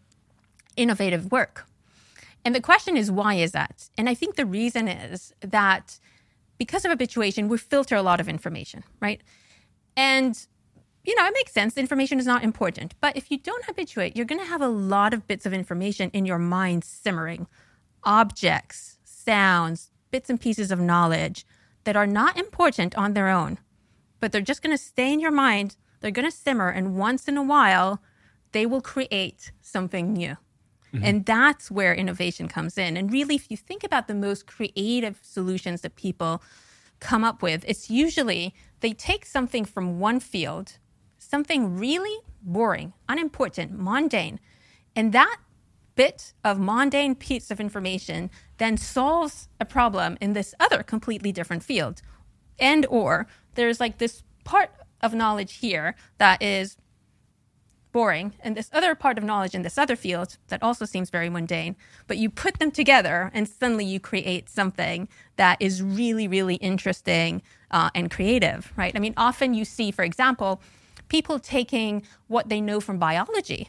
innovative work. And the question is, why is that? And I think the reason is that because of habituation, we filter a lot of information, right? And, you know, it makes sense. Information is not important. But if you don't habituate, you're going to have a lot of bits of information in your mind simmering. Objects, sounds, bits and pieces of knowledge that are not important on their own, but they're just going to stay in your mind. They're going to simmer. And once in a while, they will create something new. Mm-hmm. And that's where innovation comes in. And really, if you think about the most creative solutions that people come up with, it's usually they take something from one field, something really boring, unimportant, mundane, and that bit of mundane piece of information then solves a problem in this other completely different field. And or there's like this part of knowledge here that is boring and this other part of knowledge in this other field that also seems very mundane, but you put them together and suddenly you create something that is really, really interesting uh, and creative, right? I mean, often you see, for example, people taking what they know from biology,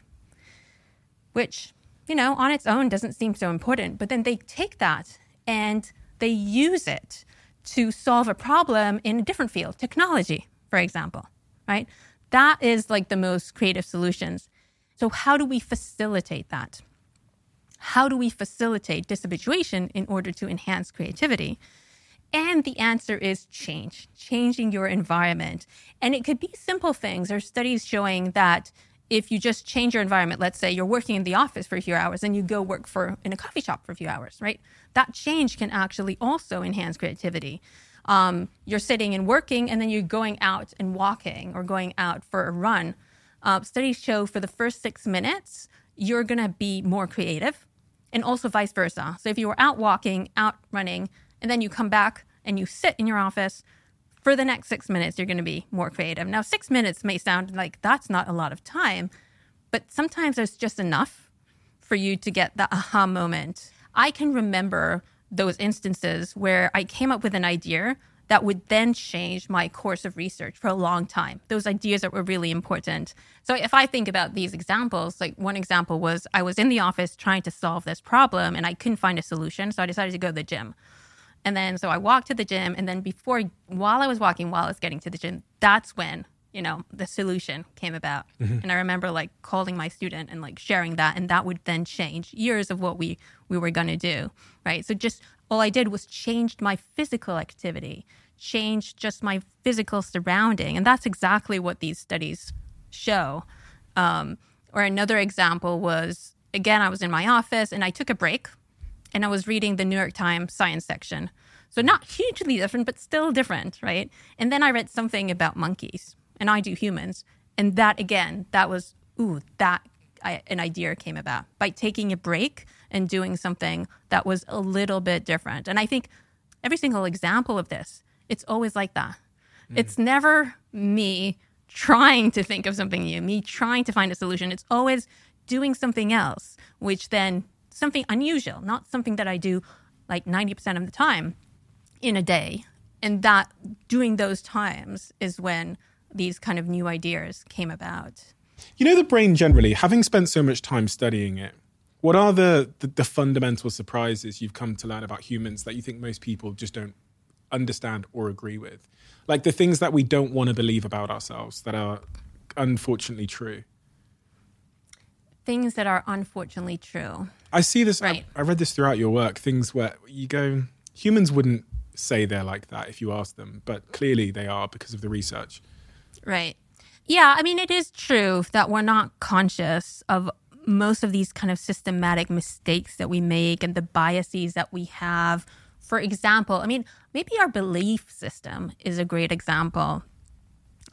which, you know, on its own doesn't seem so important, but then they take that and they use it to solve a problem in a different field, technology, for example, right? That is like the most creative solutions. So how do we facilitate that? How do we facilitate dishabituation in order to enhance creativity? And the answer is change, changing your environment. And it could be simple things. There are studies showing that if you just change your environment, let's say you're working in the office for a few hours and you go work for in a coffee shop for a few hours, right? That change can actually also enhance creativity. Um, you're sitting and working and then you're going out and walking or going out for a run. Uh, studies show for the first six minutes, you're going to be more creative and also vice versa. So if you were out walking, out running, and then you come back and you sit in your office, for the next six minutes, you're going to be more creative. Now, six minutes may sound like that's not a lot of time, but sometimes there's just enough for you to get the aha moment. I can remember those instances where I came up with an idea that would then change my course of research for a long time, those ideas that were really important. So if I think about these examples, like one example was I was in the office trying to solve this problem and I couldn't find a solution, so I decided to go to the gym. And then, so I walked to the gym, and then before, while I was walking, while I was getting to the gym, that's when, you know, the solution came about. Mm-hmm. And I remember, like, calling my student and, like, sharing that, and that would then change years of what we, we were going to do, right? So just, all I did was changed my physical activity, changed just my physical surrounding, and that's exactly what these studies show. Um, or another example was, again, I was in my office, and I took a break, and I was reading the New York Times science section. So not hugely different, but still different, right? And then I read something about monkeys, and I do humans. And that, again, that was, ooh, that I, an idea came about by taking a break and doing something that was a little bit different. And I think every single example of this, it's always like that. Mm-hmm. It's never me trying to think of something new, me trying to find a solution. It's always doing something else, which then something unusual, not something that I do like ninety percent of the time in a day. And that doing those times is when these kind of new ideas came about. You know, the brain generally, having spent so much time studying it, what are the, the, the fundamental surprises you've come to learn about humans that you think most people just don't understand or agree with? Like the things that we don't want to believe about ourselves that are unfortunately true. Things that are unfortunately true. I see this, right. I, I read this throughout your work, things where you go, humans wouldn't say they're like that if you ask them, but clearly they are because of the research. Right. Yeah, I mean, it is true that we're not conscious of most of these kind of systematic mistakes that we make and the biases that we have. For example, I mean, maybe our belief system is a great example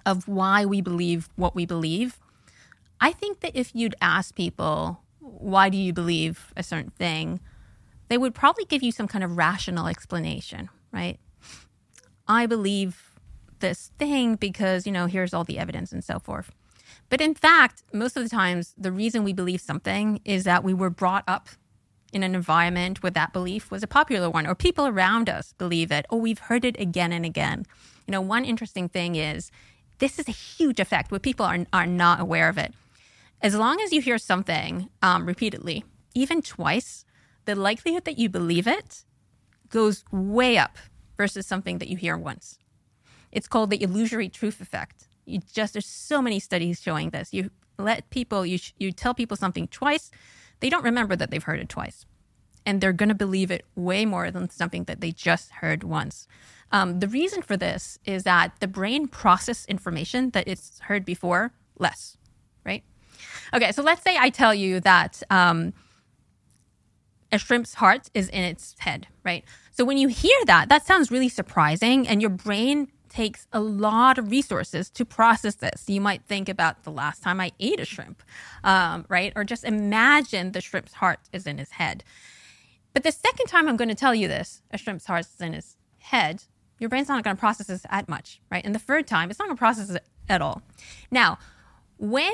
of why we believe what we believe. I think that if you'd ask people, why do you believe a certain thing, they would probably give you some kind of rational explanation, right? I believe this thing because, you know, here's all the evidence and so forth. But in fact, most of the times, the reason we believe something is that we were brought up in an environment where that belief was a popular one, or people around us believe it, or we've heard it again and again. You know, one interesting thing is this is a huge effect where people are, are not aware of it. As long as you hear something um, repeatedly, even twice, the likelihood that you believe it goes way up versus something that you hear once. It's called the illusory truth effect. You just, there's so many studies showing this. You let people, you you tell people something twice, they don't remember that they've heard it twice. And they're going to believe it way more than something that they just heard once. Um, the reason for this is that the brain processes information that it's heard before less, right? Okay, so let's say I tell you that um, a shrimp's heart is in its head, right? So when you hear that, that sounds really surprising, and your brain takes a lot of resources to process this. You might think about the last time I ate a shrimp, um, right? Or just imagine the shrimp's heart is in his head. But the second time I'm going to tell you this, a shrimp's heart is in his head, your brain's not going to process this that much, right? And the third time, it's not going to process it at all. Now, when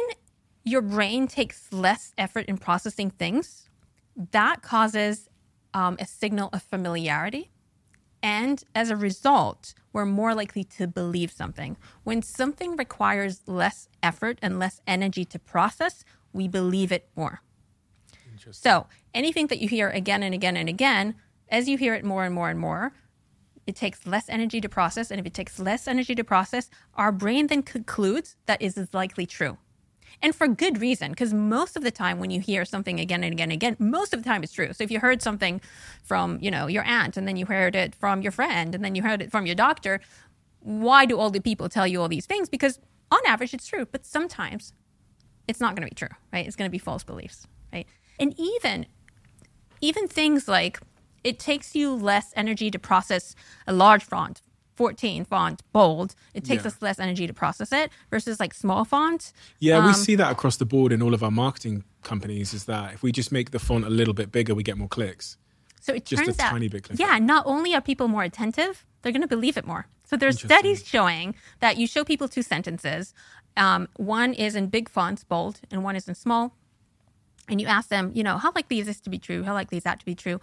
your brain takes less effort in processing things, that causes um, a signal of familiarity. And as a result, we're more likely to believe something. When something requires less effort and less energy to process, we believe it more. So anything that you hear again and again and again, as you hear it more and more and more, it takes less energy to process. And if it takes less energy to process, our brain then concludes that is likely true. And for good reason, because most of the time when you hear something again and again and again, most of the time it's true. So if you heard something from, you know, your aunt, and then you heard it from your friend, and then you heard it from your doctor, why do all the people tell you all these things? Because on average it's true, but sometimes it's not going to be true, right? It's going to be false beliefs, right? And even, even things like it takes you less energy to process a large font, fourteen font, bold, it takes yeah. us less energy to process it versus like small font. Yeah, um, we see that across the board in all of our marketing companies, is that if we just make the font a little bit bigger, we get more clicks. So it just turns a out, tiny bit clicks. Yeah, not only are people more attentive, they're going to believe it more. So there's studies showing that you show people two sentences. Um, one is in big fonts, bold, and one is in small. And you ask them, you know, how likely is this to be true? How likely is that to be true?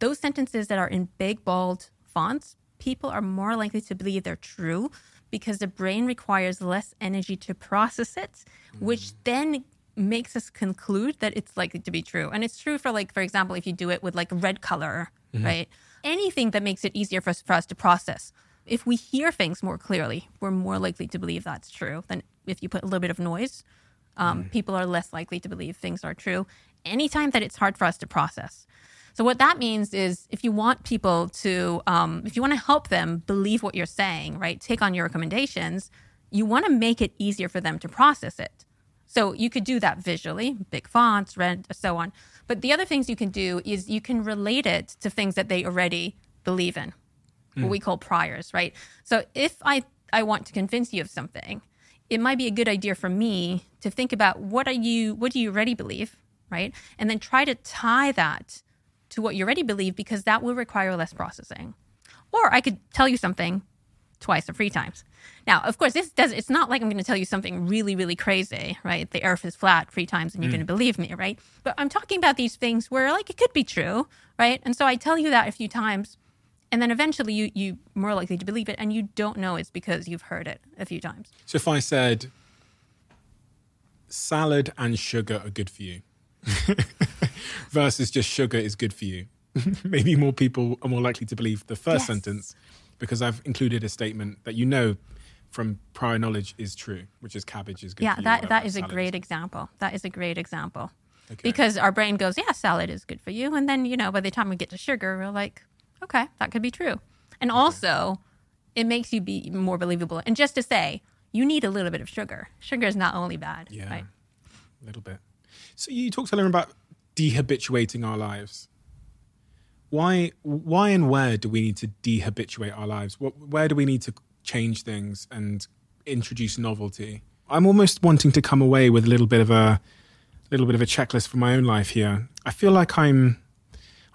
Those sentences that are in big, bold fonts, people are more likely to believe they're true because the brain requires less energy to process it, mm. which then makes us conclude that it's likely to be true. And it's true for, like, for example, if you do it with like red color, mm-hmm. right? Anything that makes it easier for us, for us to process. If we hear things more clearly, we're more likely to believe that's true than if you put a little bit of noise. Um, mm. People are less likely to believe things are true anytime that it's hard for us to process. So what that means is if you want people to, um, if you want to help them believe what you're saying, right, take on your recommendations, you want to make it easier for them to process it. So you could do that visually, big fonts, red, so on. But the other things you can do is you can relate it to things that they already believe in, mm. what we call priors, right? So if I, I want to convince you of something, it might be a good idea for me to think about what are you, what do you already believe, right? And then try to tie that to what you already believe, because that will require less processing. Or I could tell you something twice or three times. Now, of course, this does, it's not like I'm going to tell you something really, really crazy, right? The earth is flat three times and you're mm. going to believe me, right? But I'm talking about these things where, like, it could be true, right? And so I tell you that a few times, and then eventually you, you're more likely to believe it, and you don't know it's because you've heard it a few times. So if I said, salad and sugar are good for you, versus just sugar is good for you, maybe more people are more likely to believe the first yes. sentence, because I've included a statement that, you know, from prior knowledge is true, which is cabbage is good yeah, for you. Yeah, that, that is a great example. That is a great example. Okay. Because our brain goes, yeah, salad is good for you. And then, you know, by the time we get to sugar, we're like, okay, that could be true. And okay. also, it makes you be more believable. And just to say, you need a little bit of sugar. Sugar is not only bad. Yeah, right? A little bit. So you talked earlier about dehabituating our lives. Why, why and where do we need to dehabituate our lives? What, where do we need to change things and introduce novelty? I'm almost wanting to come away with a little bit of a little bit of a checklist for my own life here. I feel like I'm,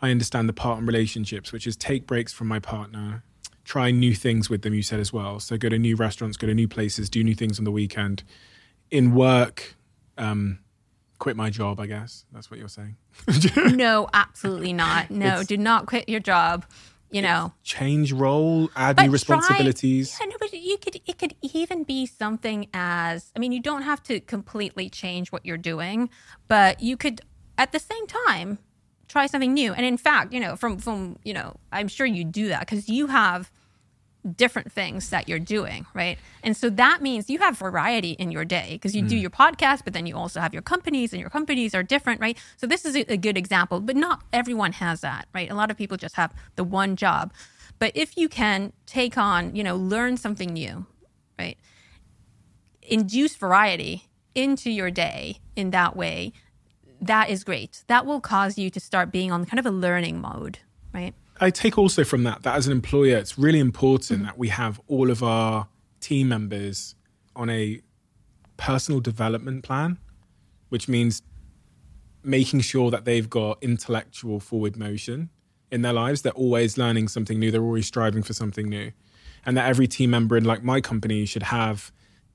I understand the part in relationships, which is take breaks from my partner, try new things with them, you said as well. So go to new restaurants, go to new places, do new things on the weekend. In work, um, quit my job, I guess. That's what you're saying. No, absolutely not. No, it's, do not quit your job. You know, change role, add new responsibilities. Try, yeah, no, but you could, it could even be something as, I mean, you don't have to completely change what you're doing, but you could at the same time try something new. And in fact, you know, from, from, you know, I'm sure you do that because you have different things that you're doing, right? And so that means you have variety in your day because you mm. do your podcast, but then you also have your companies and your companies are different, right? So this is a good example, but not everyone has that, right? A lot of people just have the one job. But if you can take on, you know, learn something new, right? Induce variety into your day in that way, that is great. That will cause you to start being on kind of a learning mode, right? I take also from that, that as an employer, it's really important mm-hmm. that we have all of our team members on a personal development plan, which means making sure that they've got intellectual forward motion in their lives. They're always learning something new. They're always striving for something new. And that every team member in like my company should have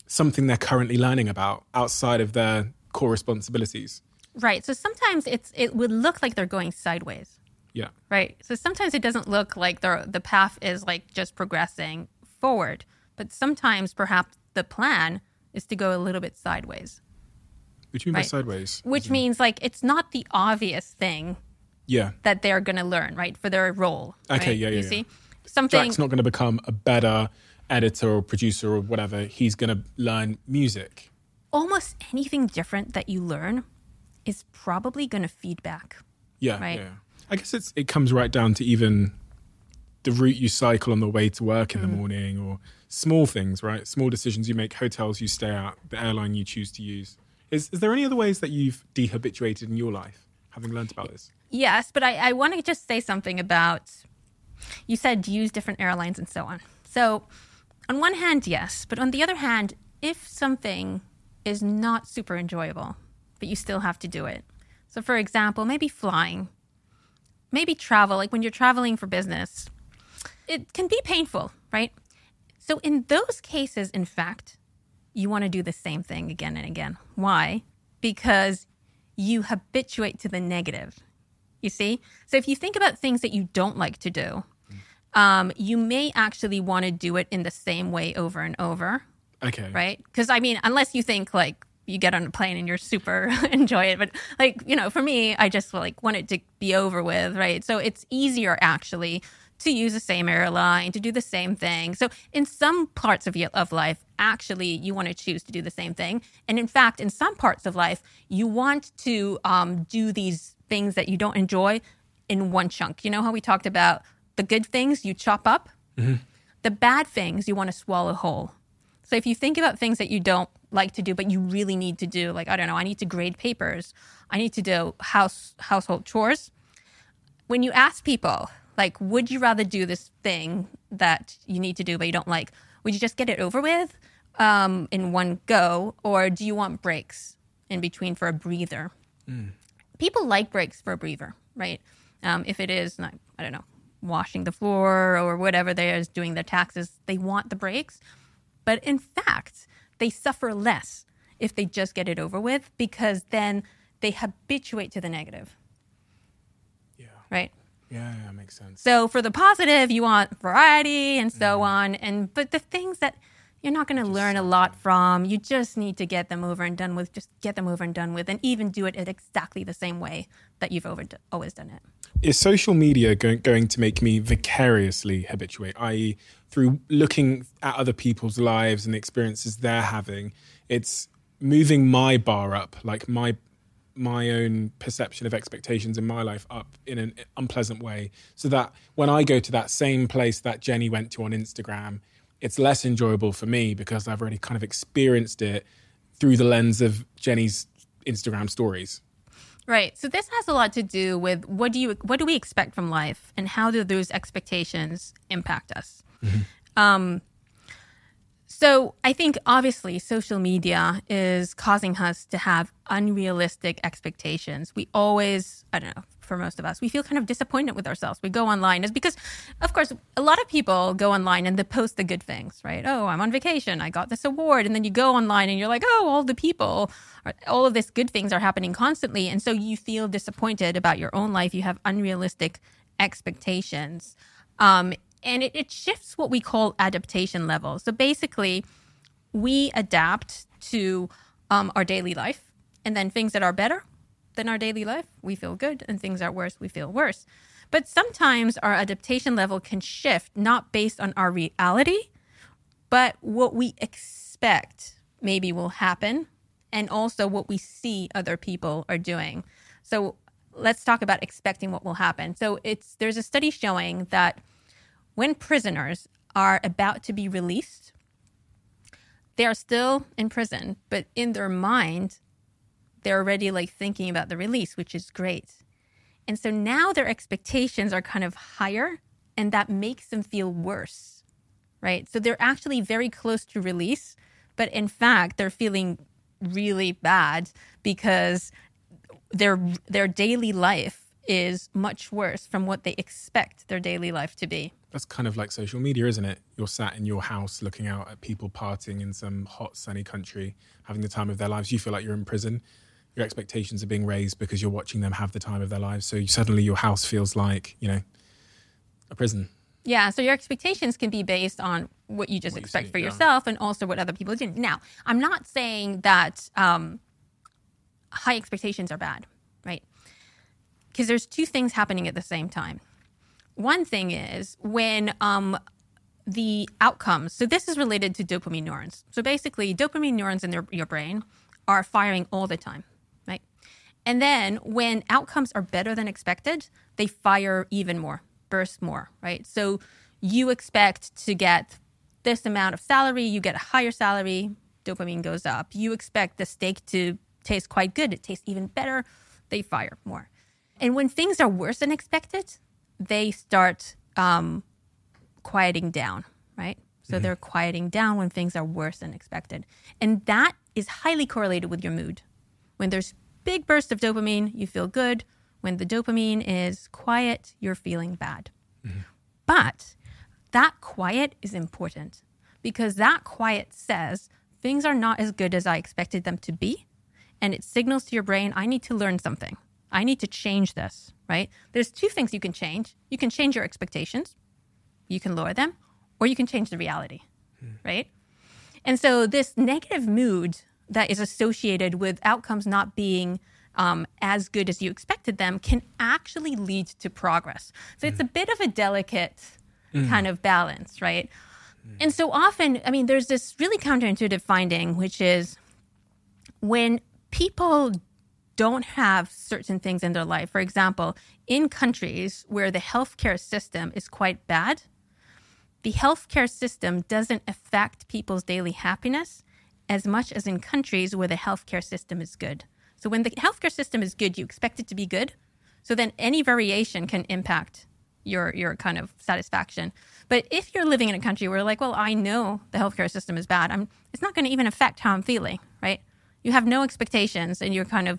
something they're currently learning about outside of their core responsibilities. Right. So sometimes it's it would look like they're going sideways. Yeah. Right. So sometimes it doesn't look like the the path is like just progressing forward, but sometimes perhaps the plan is to go a little bit sideways. What do you mean right? by sideways? Which mm-hmm. means like it's not the obvious thing. Yeah. That they're going to learn right for their role. Okay. Right? Yeah. Yeah. You yeah. see, something. Jack's not going to become a better editor or producer or whatever. He's going to learn music. Almost anything different that you learn is probably going to feed back. Yeah. Right. Yeah. I guess it's it comes right down to even the route you cycle on the way to work in mm. the morning or small things, right? Small decisions you make, hotels you stay at, the airline you choose to use. Is is there any other ways that you've dehabituated in your life, having learned about this? Yes, but I, I want to just say something about, you said use different airlines and so on. So on one hand, yes. But on the other hand, if something is not super enjoyable, but you still have to do it. So for example, maybe flying. Maybe travel, like when you're traveling for business, it can be painful, right? So in those cases, in fact, you want to do the same thing again and again. Why? Because you habituate to the negative, you see? So if you think about things that you don't like to do, um, you may actually want to do it in the same way over and over. Okay. Right? Because I mean, unless you think like, you get on a plane and you're super enjoy it. But like, you know, for me, I just like want it to be over with, right? So it's easier actually to use the same airline, to do the same thing. So in some parts of your, of life, actually you want to choose to do the same thing. And in fact, in some parts of life, you want to um, do these things that you don't enjoy in one chunk. You know how we talked about the good things you chop up? Mm-hmm. The bad things you want to swallow whole. So if you think about things that you don't like to do, but you really need to do, like, I don't know, I need to grade papers. I need to do house household chores. When you ask people, like, would you rather do this thing that you need to do but you don't like? Would you just get it over with um, in one go? Or do you want breaks in between for a breather? Mm. People like breaks for a breather, right? Um, if it is, not, I don't know, washing the floor or whatever they are doing their taxes, they want the breaks. But in fact, they suffer less if they just get it over with because then they habituate to the negative. Yeah. Right? Yeah, that makes sense. So for the positive, you want variety and so mm. on. And but the things that you're not going to learn a lot from, you just need to get them over and done with. Just get them over and done with and even do it in exactly the same way that you've over, always done it. Is social media going, going to make me vicariously habituate, that is through looking at other people's lives and the experiences they're having? It's moving my bar up, like my my own perception of expectations in my life up in an unpleasant way, so that when I go to that same place that Jenny went to on Instagram, it's less enjoyable for me because I've already kind of experienced it through the lens of Jenny's Instagram stories. Right. So this has a lot to do with what do you what do we expect from life, and how do those expectations impact us? Mm-hmm. Um, so I think obviously social media is causing us to have unrealistic expectations. We always, I don't know, for most of us, we feel kind of disappointed with ourselves. We go online. It's because, of course, a lot of people go online and they post the good things, right? Oh, I'm on vacation. I got this award. And then you go online and you're like, oh, all the people, are, all of this good things are happening constantly. And so you feel disappointed about your own life. You have unrealistic expectations. Um, and it, it shifts what we call adaptation levels. So basically, we adapt to um, our daily life. And then things that are better than our daily life, we feel good. And things that are worse, we feel worse. But sometimes our adaptation level can shift, not based on our reality, but what we expect maybe will happen, and also what we see other people are doing. So let's talk about expecting what will happen. So it's there's a study showing that when prisoners are about to be released, they are still in prison, but in their mind, they're already like thinking about the release, which is great. And so now their expectations are kind of higher, and that makes them feel worse, right? So they're actually very close to release, but in fact, they're feeling really bad because their their daily life is much worse from what they expect their daily life to be. That's kind of like social media, isn't it? You're sat in your house looking out at people partying in some hot, sunny country, having the time of their lives. You feel like you're in prison. Your expectations are being raised because you're watching them have the time of their lives. So you, suddenly your house feels like, you know, a prison. Yeah. So your expectations can be based on what you just what expect you see, for yeah. yourself, and also what other people do. Now, I'm not saying that um, high expectations are bad, right? Because there's two things happening at the same time. One thing is when um, the outcomes, so this is related to dopamine neurons. So basically, dopamine neurons in their, your brain are firing all the time. Right? And then when outcomes are better than expected, they fire even more, burst more, right? So you expect to get this amount of salary, you get a higher salary, dopamine goes up. You expect the steak to taste quite good, it tastes even better, they fire more. And when things are worse than expected, they start um, quieting down, right? So mm-hmm. they're quieting down when things are worse than expected. And that is highly correlated with your mood. When there's big bursts of dopamine, you feel good. When the dopamine is quiet, you're feeling bad. Mm-hmm. But that quiet is important, because that quiet says things are not as good as I expected them to be. And it signals to your brain, I need to learn something. I need to change this, right? There's two things you can change. You can change your expectations. You can lower them, or you can change the reality, hmm. right? And so this negative mood that is associated with outcomes not being um, as good as you expected them can actually lead to progress. So hmm. it's a bit of a delicate hmm. kind of balance, right? Hmm. And so often, I mean, there's this really counterintuitive finding, which is when people don't have certain things in their life. For example, in countries where the healthcare system is quite bad, the healthcare system doesn't affect people's daily happiness as much as in countries where the healthcare system is good. So when the healthcare system is good, you expect it to be good. So then any variation can impact your your kind of satisfaction. But if you're living in a country where like, well, I know the healthcare system is bad, I'm, it's not going to even affect how I'm feeling, right? You have no expectations, and you're kind of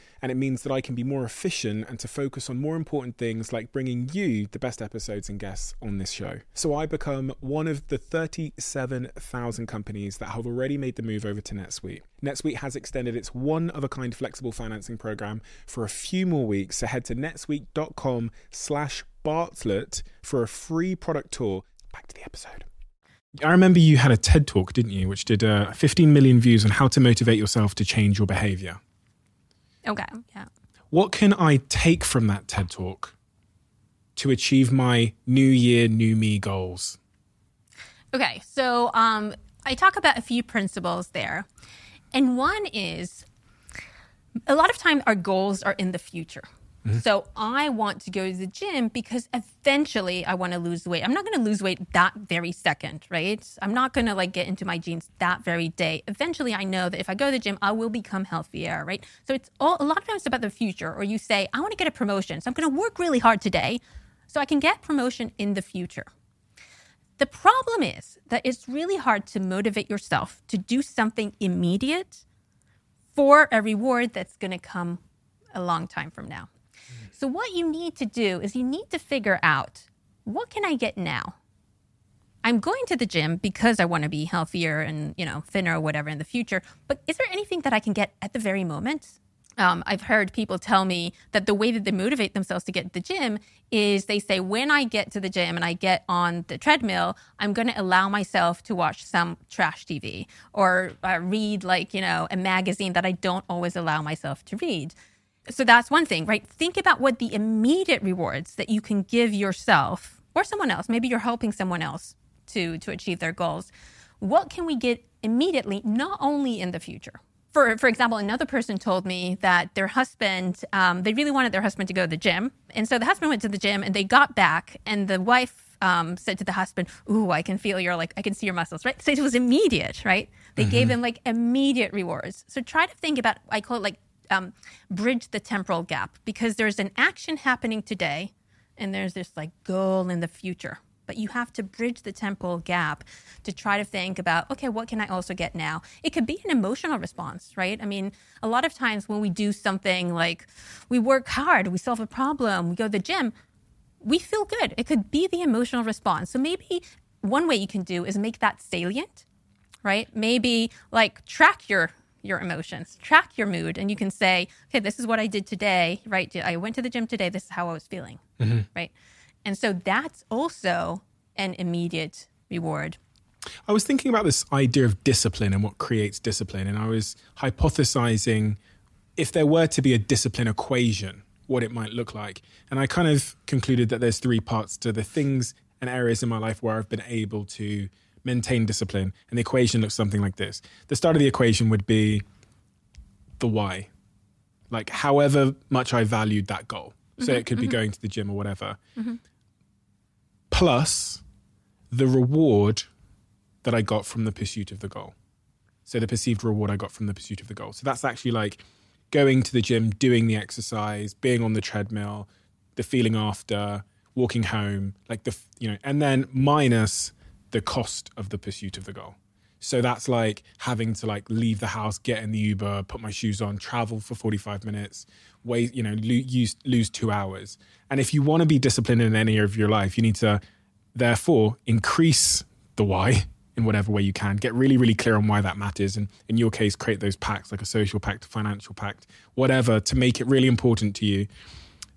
and it means that I can be more efficient and to focus on more important things like bringing you the best episodes and guests on this show. So I become one of the thirty-seven thousand companies that have already made the move over to NetSuite. NetSuite has extended its one-of-a-kind flexible financing program for a few more weeks, so head to netsuite.com slash Bartlett for a free product tour. Back to the episode. I remember you had a TED Talk, didn't you, which did uh, fifteen million views on how to motivate yourself to change your behavior. Okay, yeah. What can I take from that TED Talk to achieve my new year, new me goals? Okay, so um, I talk about a few principles there. And one is, a lot of time our goals are in the future. Mm-hmm. So I want to go to the gym because eventually I want to lose weight. I'm not going to lose weight that very second, right? I'm not going to like get into my jeans that very day. Eventually I know that if I go to the gym, I will become healthier, right? So it's all, a lot of times about the future, or you say, I want to get a promotion. So I'm going to work really hard today so I can get promotion in the future. The problem is that it's really hard to motivate yourself to do something immediate for a reward that's going to come a long time from now. So what you need to do is you need to figure out, what can I get now? I'm going to the gym because I want to be healthier and, you know, thinner or whatever in the future. But is there anything that I can get at the very moment? Um, I've heard people tell me that the way that they motivate themselves to get to the gym is they say, when I get to the gym and I get on the treadmill, I'm going to allow myself to watch some trash T V or uh, read like, you know, a magazine that I don't always allow myself to read. So that's one thing, right? Think about what the immediate rewards that you can give yourself or someone else. Maybe you're helping someone else to, to achieve their goals. What can we get immediately, not only in the future? For for example, another person told me that their husband, um, they really wanted their husband to go to the gym. And so the husband went to the gym and they got back, and the wife um, said to the husband, ooh, I can feel your, like, I can see your muscles, right? So it was immediate, right? They mm-hmm. gave them like immediate rewards. So try to think about, I call it like, Um, bridge the temporal gap, because there's an action happening today and there's this like goal in the future, but you have to bridge the temporal gap to try to think about, okay, what can I also get now? It could be an emotional response, right? I mean, a lot of times when we do something like we work hard, we solve a problem, we go to the gym, we feel good. It could be the emotional response. So maybe one way you can do is make that salient, right? Maybe like track your your emotions, track your mood, and you can say, okay, this is what I did today, right? I went to the gym today, this is how I was feeling, mm-hmm. right? And so that's also an immediate reward. I was thinking about this idea of discipline and what creates discipline, and I was hypothesizing if there were to be a discipline equation, what it might look like. And I kind of concluded that there's three parts to the things and areas in my life where I've been able to maintain discipline. And the equation looks something like this. The start of the equation would be the why. Like however much I valued that goal. Mm-hmm, so it could mm-hmm. be going to the gym or whatever. Mm-hmm. Plus the reward that I got from the pursuit of the goal. So the perceived reward I got from the pursuit of the goal. So that's actually like going to the gym, doing the exercise, being on the treadmill, the feeling after, walking home, like the, you know, and then minus the cost of the pursuit of the goal. So that's like having to like leave the house, get in the Uber, put my shoes on, travel for forty-five minutes, wait, you know, lose, lose two hours. And if you want to be disciplined in any area of your life, you need to therefore increase the why in whatever way you can. Get really, really clear on why that matters. And in your case, create those pacts, like a social pact, a financial pact, whatever, to make it really important to you.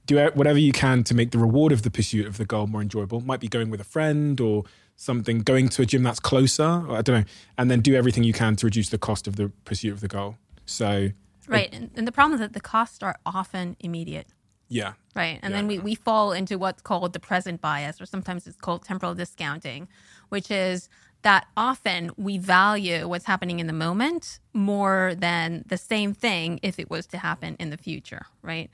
Do whatever you can to make the reward of the pursuit of the goal more enjoyable. Might be going with a friend or something, going to a gym that's closer, or I don't know, and then do everything you can to reduce the cost of the pursuit of the goal. So right, it, and, and the problem is that the costs are often immediate. Yeah. Right, and yeah. then we, we fall into what's called the present bias, or sometimes it's called temporal discounting, which is that often we value what's happening in the moment more than the same thing if it was to happen in the future, right?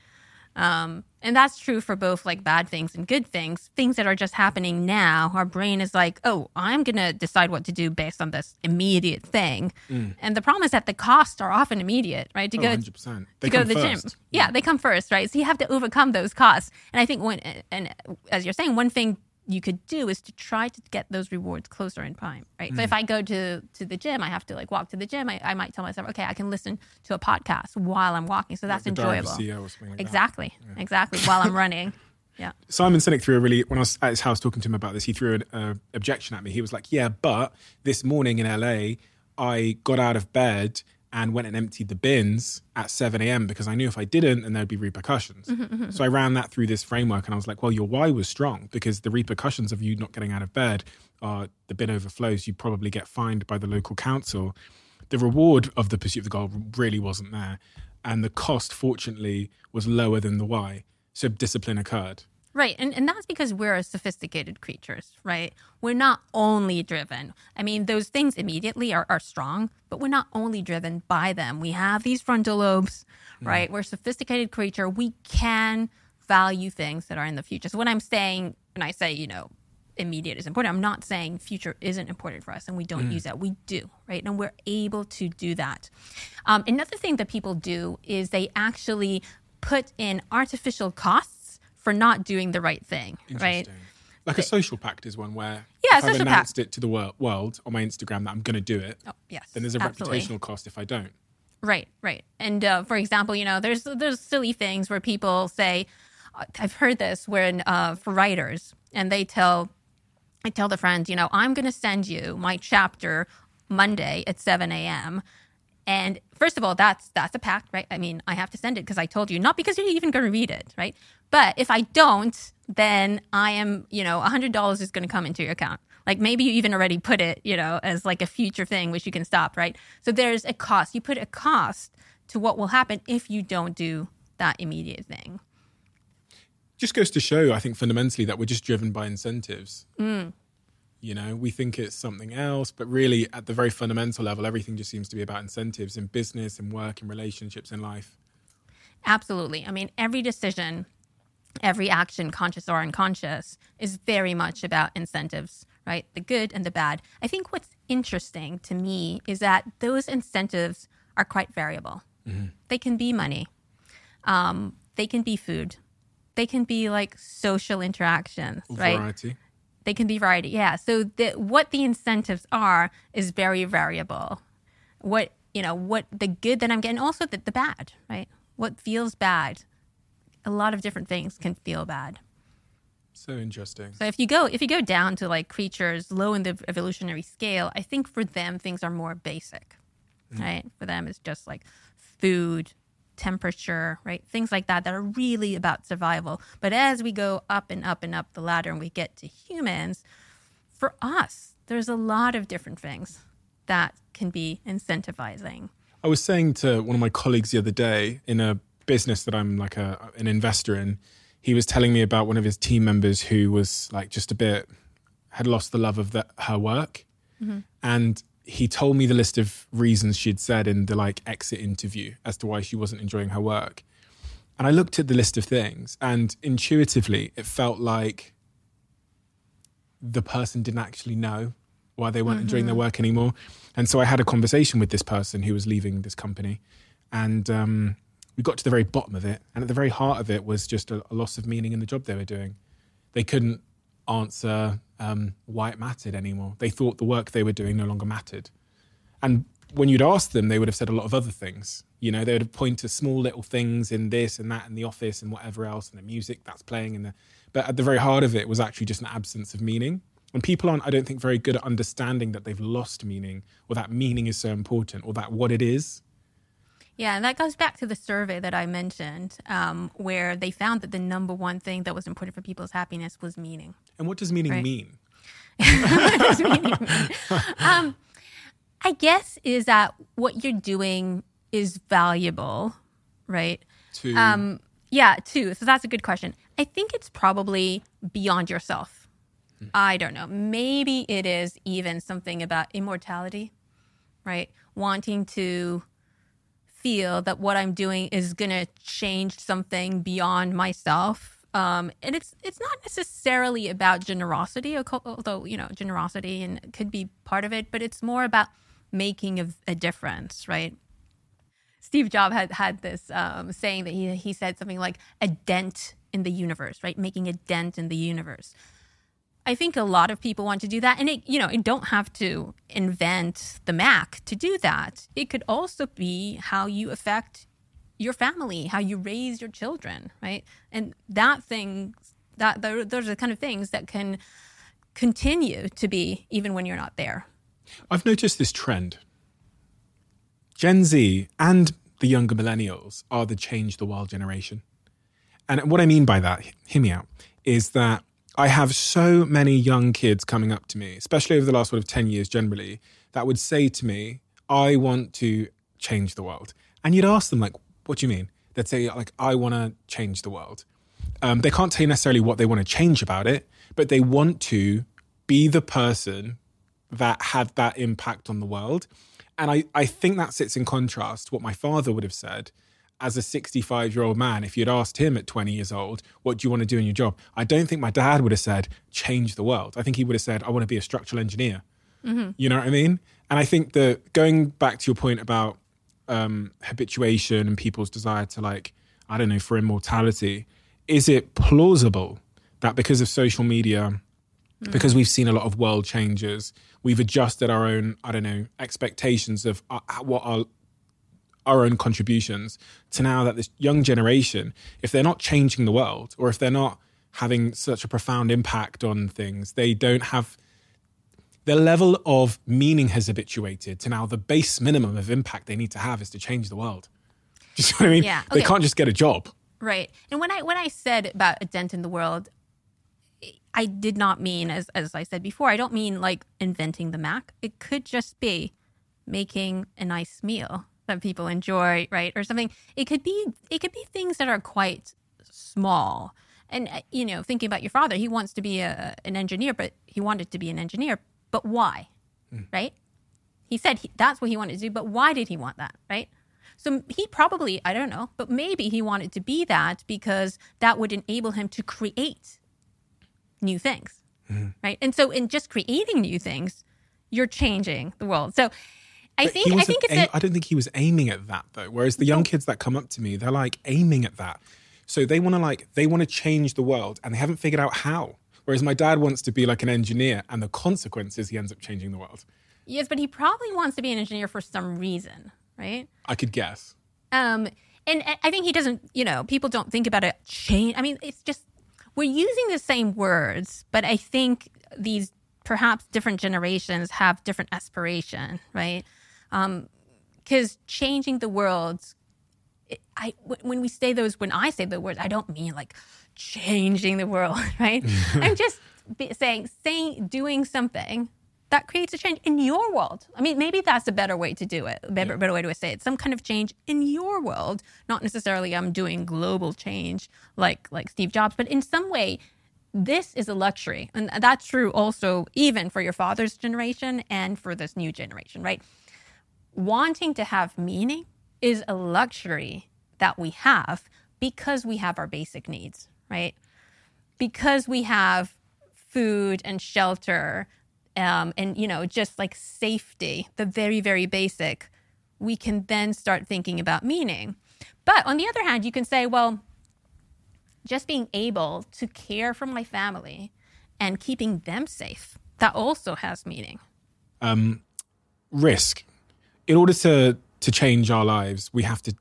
Um, and that's true for both like bad things and good things. Things that are just happening now, our brain is like, oh, I'm going to decide what to do based on this immediate thing. Mm. And the problem is that the costs are often immediate, right? To oh, go, one hundred percent. They to, go to the first. gym. Yeah, yeah, they come first, right? So you have to overcome those costs. And I think when, and as you're saying, one thing you could do is to try to get those rewards closer in time, right? Mm. So if I go to, to the gym, I have to like walk to the gym. I, I might tell myself, okay, I can listen to a podcast while I'm walking. So that's like enjoyable. Like exactly. That. Yeah. Exactly. While I'm running. Yeah. Simon Sinek threw a really, when I was at his house talking to him about this, he threw an uh, objection at me. He was like, yeah, but this morning in L A, I got out of bed and went and emptied the bins at seven a.m. because I knew if I didn't, then there'd be repercussions. Mm-hmm, mm-hmm. So I ran that through this framework and I was like, well, your why was strong because the repercussions of you not getting out of bed are the bin overflows. You probably get fined by the local council. The reward of the pursuit of the goal really wasn't there. And the cost, fortunately, was lower than the why. So discipline occurred. Right. And and that's because we're sophisticated creatures, right? We're not only driven. I mean, those things immediately are, are strong, but we're not only driven by them. We have these frontal lobes, right? Yeah. We're a sophisticated creature. We can value things that are in the future. So when I'm saying, when I say, you know, immediate is important, I'm not saying future isn't important for us and we don't mm. use that. We do, right? And we're able to do that. Um, another thing that people do is they actually put in artificial costs for not doing the right thing, right? Like a social pact is one where yeah, if I've announced pact. it to the wor- world on my Instagram that I'm going to do it, oh, yes, then there's a absolutely. reputational cost if I don't. Right, right. And uh, for example, you know, there's there's silly things where people say, I've heard this when uh, for writers, and they tell, I tell the friends, you know, I'm going to send you my chapter Monday at seven a.m., and first of all, that's that's a pact, right? I mean, I have to send it because I told you, not because you're even going to read it, right? But if I don't, then I am, you know, one hundred dollars is going to come into your account. Like maybe you even already put it, you know, as like a future thing, which you can stop, right? So there's a cost. You put a cost to what will happen if you don't do that immediate thing. Just goes to show, I think, fundamentally that we're just driven by incentives. Mm. You know, we think it's something else, but really at the very fundamental level, everything just seems to be about incentives in business, in work, in relationships, in life. Absolutely. I mean, every decision, every action, conscious or unconscious, is very much about incentives, right? The good and the bad. I think what's interesting to me is that those incentives are quite variable. Mm-hmm. They can be money. Um, they can be food. They can be like social interactions, right? Variety. They can be variety, yeah. So the, what the incentives are is very variable. What, you know, what the good that I'm getting, also the, the bad, right? What feels bad. A lot of different things can feel bad. So interesting. So if you go, if you go down to like creatures low in the evolutionary scale, I think for them, things are more basic, mm. right? For them, it's just like food, temperature, right? Things like that that are really about survival. But as we go up and up and up the ladder and we get to humans, for us, there's a lot of different things that can be incentivizing. I was saying to one of my colleagues the other day in a business that I'm like a, an investor in, he was telling me about one of his team members who was like just a bit, had lost the love of the, her work. Mm-hmm. And he told me the list of reasons she'd said in the like exit interview as to why she wasn't enjoying her work. And I looked at the list of things and intuitively it felt like the person didn't actually know why they weren't mm-hmm. enjoying their work anymore. And so I had a conversation with this person who was leaving this company and um, we got to the very bottom of it. And at the very heart of it was just a, a loss of meaning in the job they were doing. They couldn't answer um, why it mattered anymore. They thought the work they were doing no longer mattered. And when you'd asked them, they would have said a lot of other things. You know, they would have pointed to small little things in this and that in the office and whatever else and the music that's playing. And the, but at the very heart of it was actually just an absence of meaning. And people aren't, I don't think, very good at understanding that they've lost meaning or that meaning is so important or that what it is. Yeah, and that goes back to the survey that I mentioned, um, where they found that the number one thing that was important for people's happiness was meaning. And what does meaning right? mean? What does meaning mean? Um, I guess is that what you're doing is valuable, right? To... Um, yeah, to. So that's a good question. I think it's probably beyond yourself. Hmm. I don't know. Maybe it is even something about immortality, right? Wanting to feel that what I'm doing is going to change something beyond myself. Um, and it's it's not necessarily about generosity, although, you know, generosity and could be part of it, but it's more about making a, a difference, right? Steve Jobs had, had this um, saying that he, he said something like a dent in the universe, right? Making a dent in the universe. I I think a lot of people want to do that. And, it, you know, you don't have to invent the Mac to do that. It could also be how you affect your family, how you raise your children, right? And that thing, that those are the kind of things that can continue to be even when you're not there. I've noticed this trend. Gen Z and the younger millennials are the change the world generation. And what I mean by that, hear me out, is that I have so many young kids coming up to me, especially over the last sort of ten years generally, that would say to me, I want to change the world. And you'd ask them, like, what do you mean? They'd say, like, I want to change the world. Um, they can't tell you necessarily what they want to change about it, but they want to be the person that had that impact on the world. And I, I think that sits in contrast to what my father would have said as a sixty-five-year-old man. If you'd asked him at twenty years old, what do you want to do in your job? I don't think my dad would have said, change the world. I think he would have said, I want to be a structural engineer. Mm-hmm. You know what I mean? And I think that going back to your point about um, habituation and people's desire to, like, I don't know, for immortality, is it plausible that because of social media, mm. because we've seen a lot of world changes, we've adjusted our own, I don't know, expectations of our, what our our own contributions to now that this young generation, if they're not changing the world or if they're not having such a profound impact on things, they don't have, their level of meaning has habituated to now the base minimum of impact they need to have is to change the world. Do you see what I mean? Yeah. Okay. They can't just get a job. Right. And when I when I said about a dent in the world, I did not mean, as as I said before, I don't mean like inventing the Mac. It could just be making a nice meal that people enjoy, right? Or something. It could be it could be things that are quite small. And, you know, thinking about your father, he wants to be a, an engineer, but he wanted to be an engineer. But why? Mm. Right? He said he, that's what he wanted to do. But why did he want that? Right? So he probably, I don't know, but maybe he wanted to be that because that would enable him to create new things, mm-hmm. right? And so in just creating new things, you're changing the world. So I but think I think it's aim- a- I don't think he was aiming at that though. Whereas the young kids that come up to me, they're like aiming at that. So they want to like, they want to change the world and they haven't figured out how. Whereas my dad wants to be like an engineer and the consequences, he ends up changing the world. Yes, but he probably wants to be an engineer for some reason. Right? I could guess. Um, and I think he doesn't, you know, people don't think about a change. I mean, it's just, we're using the same words, but I think these perhaps different generations have different aspiration, right? Because um, changing the world, it, I, when we say those, when I say the words, I don't mean like changing the world, right? I'm just saying, saying, doing something that creates a change in your world. I mean, maybe that's a better way to do it, a better, yeah. better way to say it. Some kind of change in your world, not necessarily I'm doing global change like like Steve Jobs, but in some way, this is a luxury. And that's true also even for your father's generation and for this new generation, right? Wanting to have meaning is a luxury that we have because we have our basic needs, right? Because we have food and shelter, Um, and, you know, just like safety, the very, very basic, we can then start thinking about meaning. But on the other hand, you can say, well, just being able to care for my family and keeping them safe, that also has meaning. Um, risk. In order to, to change our lives, we have to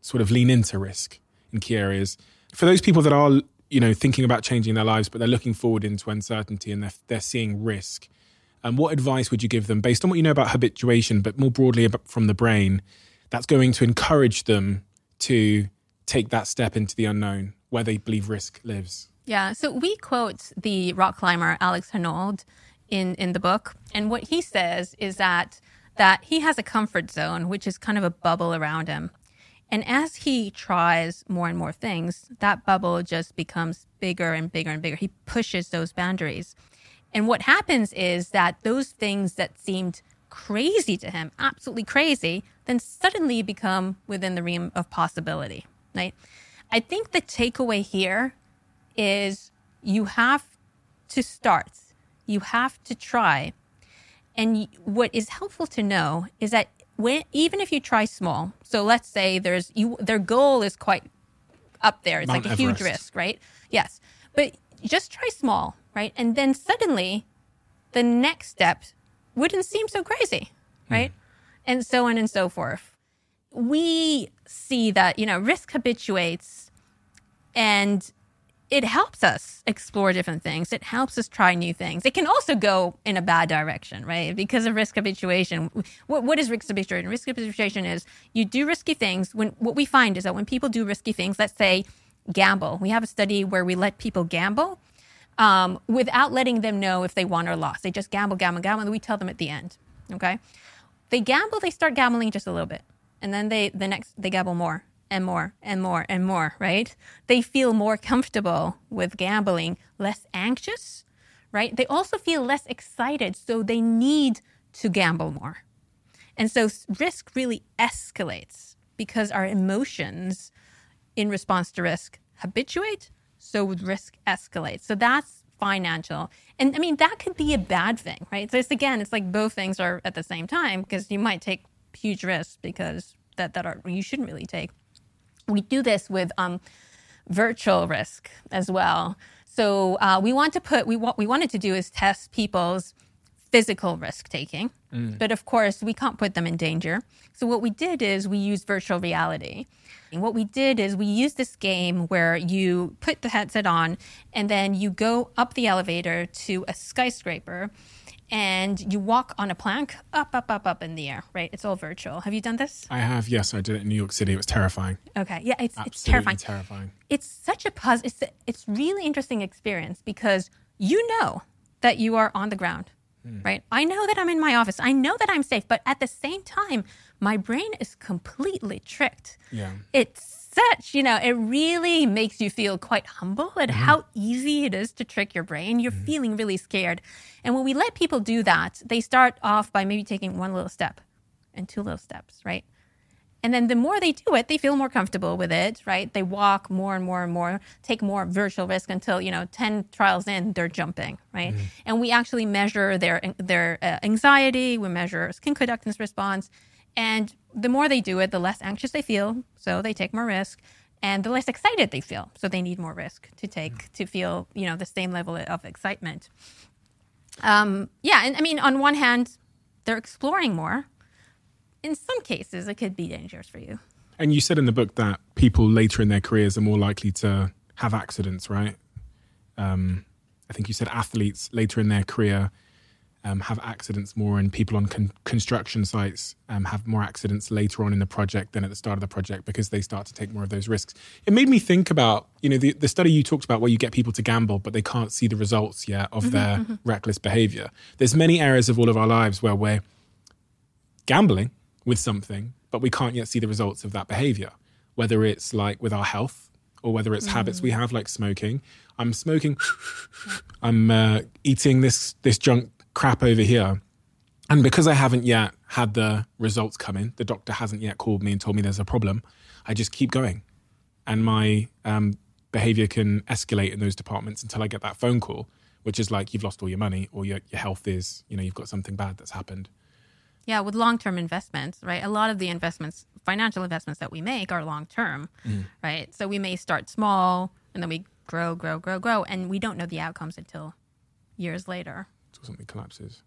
sort of lean into risk in key areas. For those people that are, you know, thinking about changing their lives, but they're looking forward into uncertainty and they're, they're seeing risk. And what advice would you give them based on what you know about habituation, but more broadly about from the brain, that's going to encourage them to take that step into the unknown where they believe risk lives? Yeah. So we quote the rock climber Alex Honnold in, in the book. And what he says is that, that he has a comfort zone, which is kind of a bubble around him. And as he tries more and more things, that bubble just becomes bigger and bigger and bigger. He pushes those boundaries. And what happens is that those things that seemed crazy to him, absolutely crazy, then suddenly become within the realm of possibility, right? I think the takeaway here is you have to start. You have to try. And what is helpful to know is that when, even if you try small, so let's say there's you, their goal is quite up there. It's Mount like a Everest. Huge risk, right? Yes. But just try small, right? And then suddenly the next step wouldn't seem so crazy, right? Mm. And so on and so forth. We see that, you know, risk habituates and it helps us explore different things. It helps us try new things. It can also go in a bad direction, right? Because of risk habituation. What, what is risk habituation? Risk habituation is you do risky things. When what we find is that when people do risky things, let's say gamble. We have a study where we let people gamble um, without letting them know if they won or lost. They just gamble, gamble, gamble, and we tell them at the end, okay? They gamble, they start gambling just a little bit. And then they the next they gamble more and more and more and more, right? They feel more comfortable with gambling, less anxious, right? They also feel less excited, so they need to gamble more. And so risk really escalates because our emotions in response to risk habituate, so risk escalates. So that's financial. And I mean, that could be a bad thing, right? So it's again, it's like both things are at the same time because you might take huge risks because that that are you shouldn't really take. We do this with um, virtual risk as well. So uh, we want to put we what we wanted to do is test people's physical risk taking, mm. but of course we can't put them in danger. So what we did is we used virtual reality. And what we did is we used this game where you put the headset on and then you go up the elevator to a skyscraper. And you walk on a plank, up, up, up, up in the air, right? It's all virtual. Have you done this? I have, yes. I did it in New York City. It was terrifying. Okay, yeah, it's, it's terrifying. terrifying. It's such a puzz- It's it's really interesting experience because you know that you are on the ground, mm. right? I know that I'm in my office. I know that I'm safe. But at the same time, my brain is completely tricked. Yeah. It's such, you know, it really makes you feel quite humble at mm-hmm. how easy it is to trick your brain. You're mm-hmm. feeling really scared. And when we let people do that, they start off by maybe taking one little step and two little steps, right? And then the more they do it, they feel more comfortable with it, right? They walk more and more and more, take more virtual risk until, you know, ten trials in, they're jumping, right? Mm-hmm. And we actually measure their, their uh, anxiety. We measure skin conductance response. And the more they do it, the less anxious they feel, so they take more risk, and the less excited they feel, so they need more risk to take mm. to feel, you know, the same level of excitement. Um, yeah, and I mean, on one hand, they're exploring more. In some cases, it could be dangerous for you. And you said in the book that people later in their careers are more likely to have accidents, right? Um, I think you said athletes later in their career Um, have accidents more, and people on con- construction sites um, have more accidents later on in the project than at the start of the project because they start to take more of those risks. It made me think about, you know, the, the study you talked about where you get people to gamble, but they can't see the results yet of mm-hmm, their mm-hmm. reckless behavior. There's many areas of all of our lives where we're gambling with something, but we can't yet see the results of that behavior, whether it's like with our health or whether it's mm-hmm. habits we have like smoking. I'm smoking, I'm uh, eating this this junk crap over here. And because I haven't yet had the results come in, the doctor hasn't yet called me and told me there's a problem, I just keep going. And my um, behavior can escalate in those departments until I get that phone call, which is like, you've lost all your money or your, your health is, you know, you've got something bad that's happened. Yeah, with long-term investments, right? A lot of the investments, financial investments that we make are long-term, mm. right? So we may start small and then we grow, grow, grow, grow. And we don't know the outcomes until years later. Or something collapses.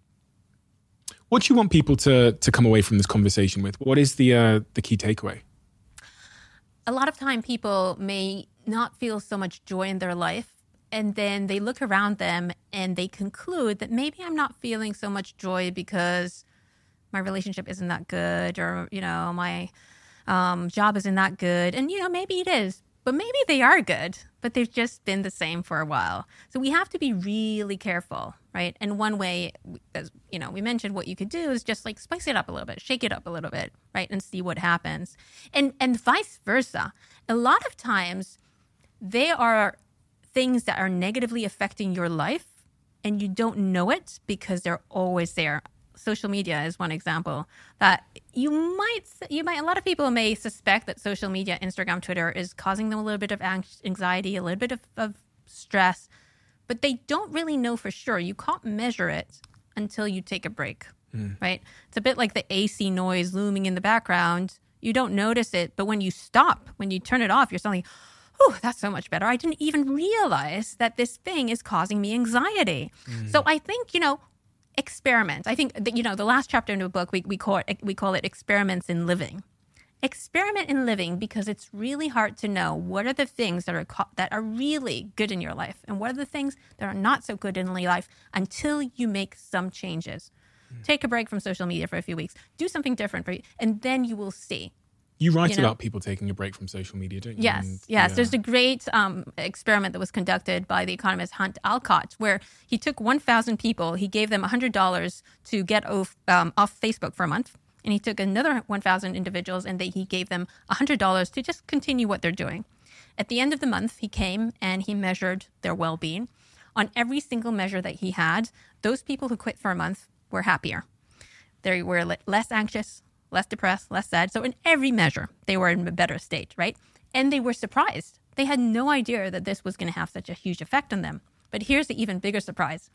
What do you want people to to come away from this conversation with? What is the uh, the key takeaway? A lot of time people may not feel so much joy in their life, and then they look around them and they conclude that maybe I'm not feeling so much joy because my relationship isn't that good, or, you know, my um, job isn't that good. And, you know, maybe it is. But maybe they are good, but they've just been the same for a while. So we have to be really careful, right? And one way, as you know, we mentioned what you could do is just like spice it up a little bit, shake it up a little bit, right? And see what happens. And and vice versa. A lot of times there are things that are negatively affecting your life and you don't know it because they're always there. Social media is one example that you might, you might, a lot of people may suspect that social media, Instagram, Twitter is causing them a little bit of anxiety, a little bit of, of stress, but they don't really know for sure. You can't measure it until you take a break, mm. right? It's a bit like the A C noise looming in the background. You don't notice it, but when you stop, when you turn it off, you're suddenly, oh, that's so much better. I didn't even realize that this thing is causing me anxiety. Mm. So I think, you know, experiment. I think that, you know, the last chapter in the book, we, we, call it, we call it experiments in living. Experiment in living, because it's really hard to know what are the things that are co- that are really good in your life and what are the things that are not so good in your life until you make some changes. Mm. Take a break from social media for a few weeks. Do something different for you, and then you will see. You write you know? about people taking a break from social media, don't you? Yes, and, yes. Yeah. There's a great um, experiment that was conducted by the economist Hunt Alcott, where he took one thousand people, he gave them one hundred dollars to get off, um, off Facebook for a month, and he took another one thousand individuals and they, he gave them one hundred dollars to just continue what they're doing. At the end of the month, he came and he measured their well-being. On every single measure that he had, those people who quit for a month were happier. They were le- less anxious, less depressed, less sad. So in every measure, they were in a better state, right? And they were surprised. They had no idea that this was going to have such a huge effect on them. But here's the even bigger surprise.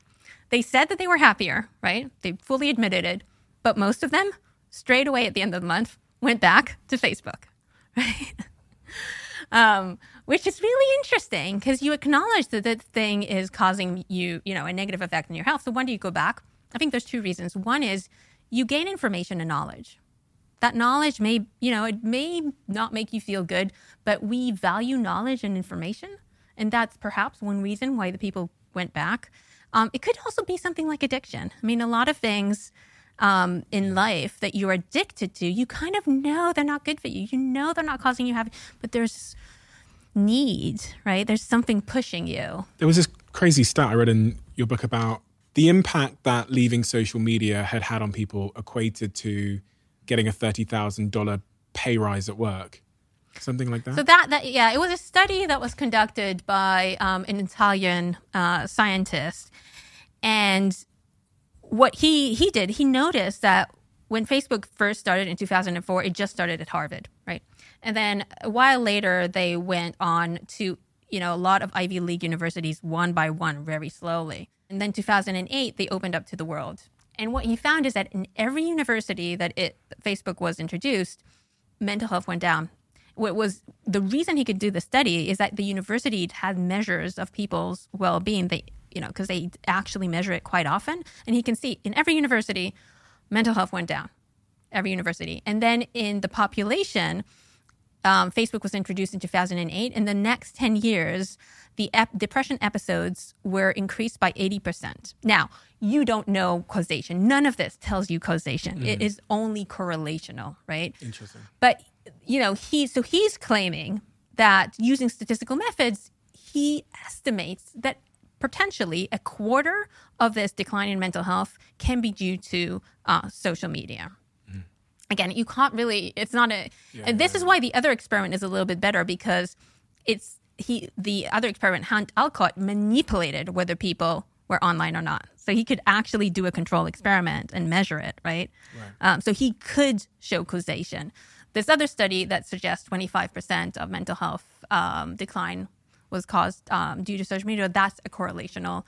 They said that they were happier, right? They fully admitted it. But most of them, straight away at the end of the month, went back to Facebook, right? um, which is really interesting because you acknowledge that that thing is causing you, you know, a negative effect on your health. So when do you go back? I think there's two reasons. One is you gain information and knowledge. That knowledge may, you know, it may not make you feel good, but we value knowledge and information. And that's perhaps one reason why the people went back. Um, it could also be something like addiction. I mean, a lot of things um, in life that you're addicted to, you kind of know they're not good for you. You know they're not causing you happiness, but there's need, right? There's something pushing you. There was this crazy stat I read in your book about the impact that leaving social media had had on people equated to getting a thirty thousand dollars pay rise at work, something like that. So that, that yeah, it was a study that was conducted by um, an Italian uh, scientist. And what he, he did, he noticed that when Facebook first started in two thousand four, it just started at Harvard, right? And then a while later, they went on to, you know, a lot of Ivy League universities one by one, very slowly. And then two thousand eight, they opened up to the world. And what he found is that in every university that it, Facebook was introduced, mental health went down. What was the reason he could do the study is that the university had measures of people's well-being. They, you know, because they actually measure it quite often, and he can see in every university, mental health went down. Every university, and then in the population, um, Facebook was introduced in two thousand eight. In the next ten years. The ep- depression episodes were increased by eighty percent. Now, you don't know causation. None of this tells you causation. Mm. It is only correlational, right? Interesting. But, you know, he so he's claiming that using statistical methods, he estimates that potentially a quarter of this decline in mental health can be due to uh, social media. Mm. Again, you can't really, it's not a, yeah, this yeah. is why the other experiment is a little bit better because it's, He, the other experiment, Hunt Alcott, manipulated whether people were online or not. So he could actually do a control experiment and measure it, right? right. Um, so he could show causation. This other study that suggests twenty-five percent of mental health um, decline was caused um, due to social media, that's a correlational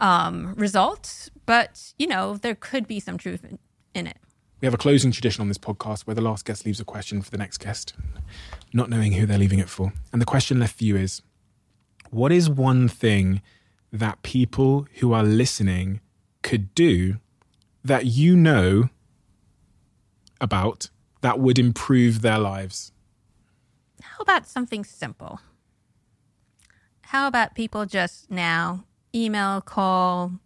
um, result. But, you know, there could be some truth in, in it. We have a closing tradition on this podcast where the last guest leaves a question for the next guest, not knowing who they're leaving it for. And the question left for you is, what is one thing that people who are listening could do that you know about that would improve their lives? How about something simple? How about people just now email, call,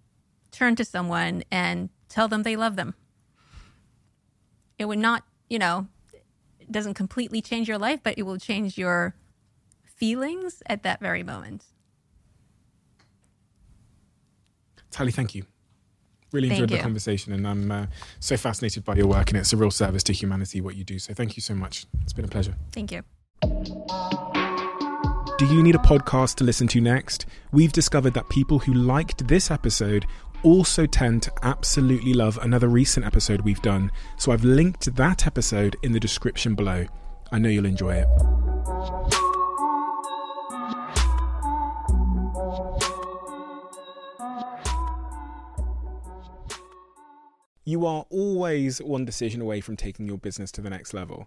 turn to someone and tell them they love them? It would not, you know, it doesn't completely change your life, but it will change your feelings at that very moment. Tali, thank you. Really enjoyed the conversation, and I'm uh, so fascinated by your work, and it's a real service to humanity, what you do. So thank you so much. It's been a pleasure. Thank you. Do you need a podcast to listen to next? We've discovered that people who liked this episode also tend to absolutely love another recent episode we've done, so I've linked that episode in the description below. I know you'll enjoy it. You are always one decision away from taking your business to the next level.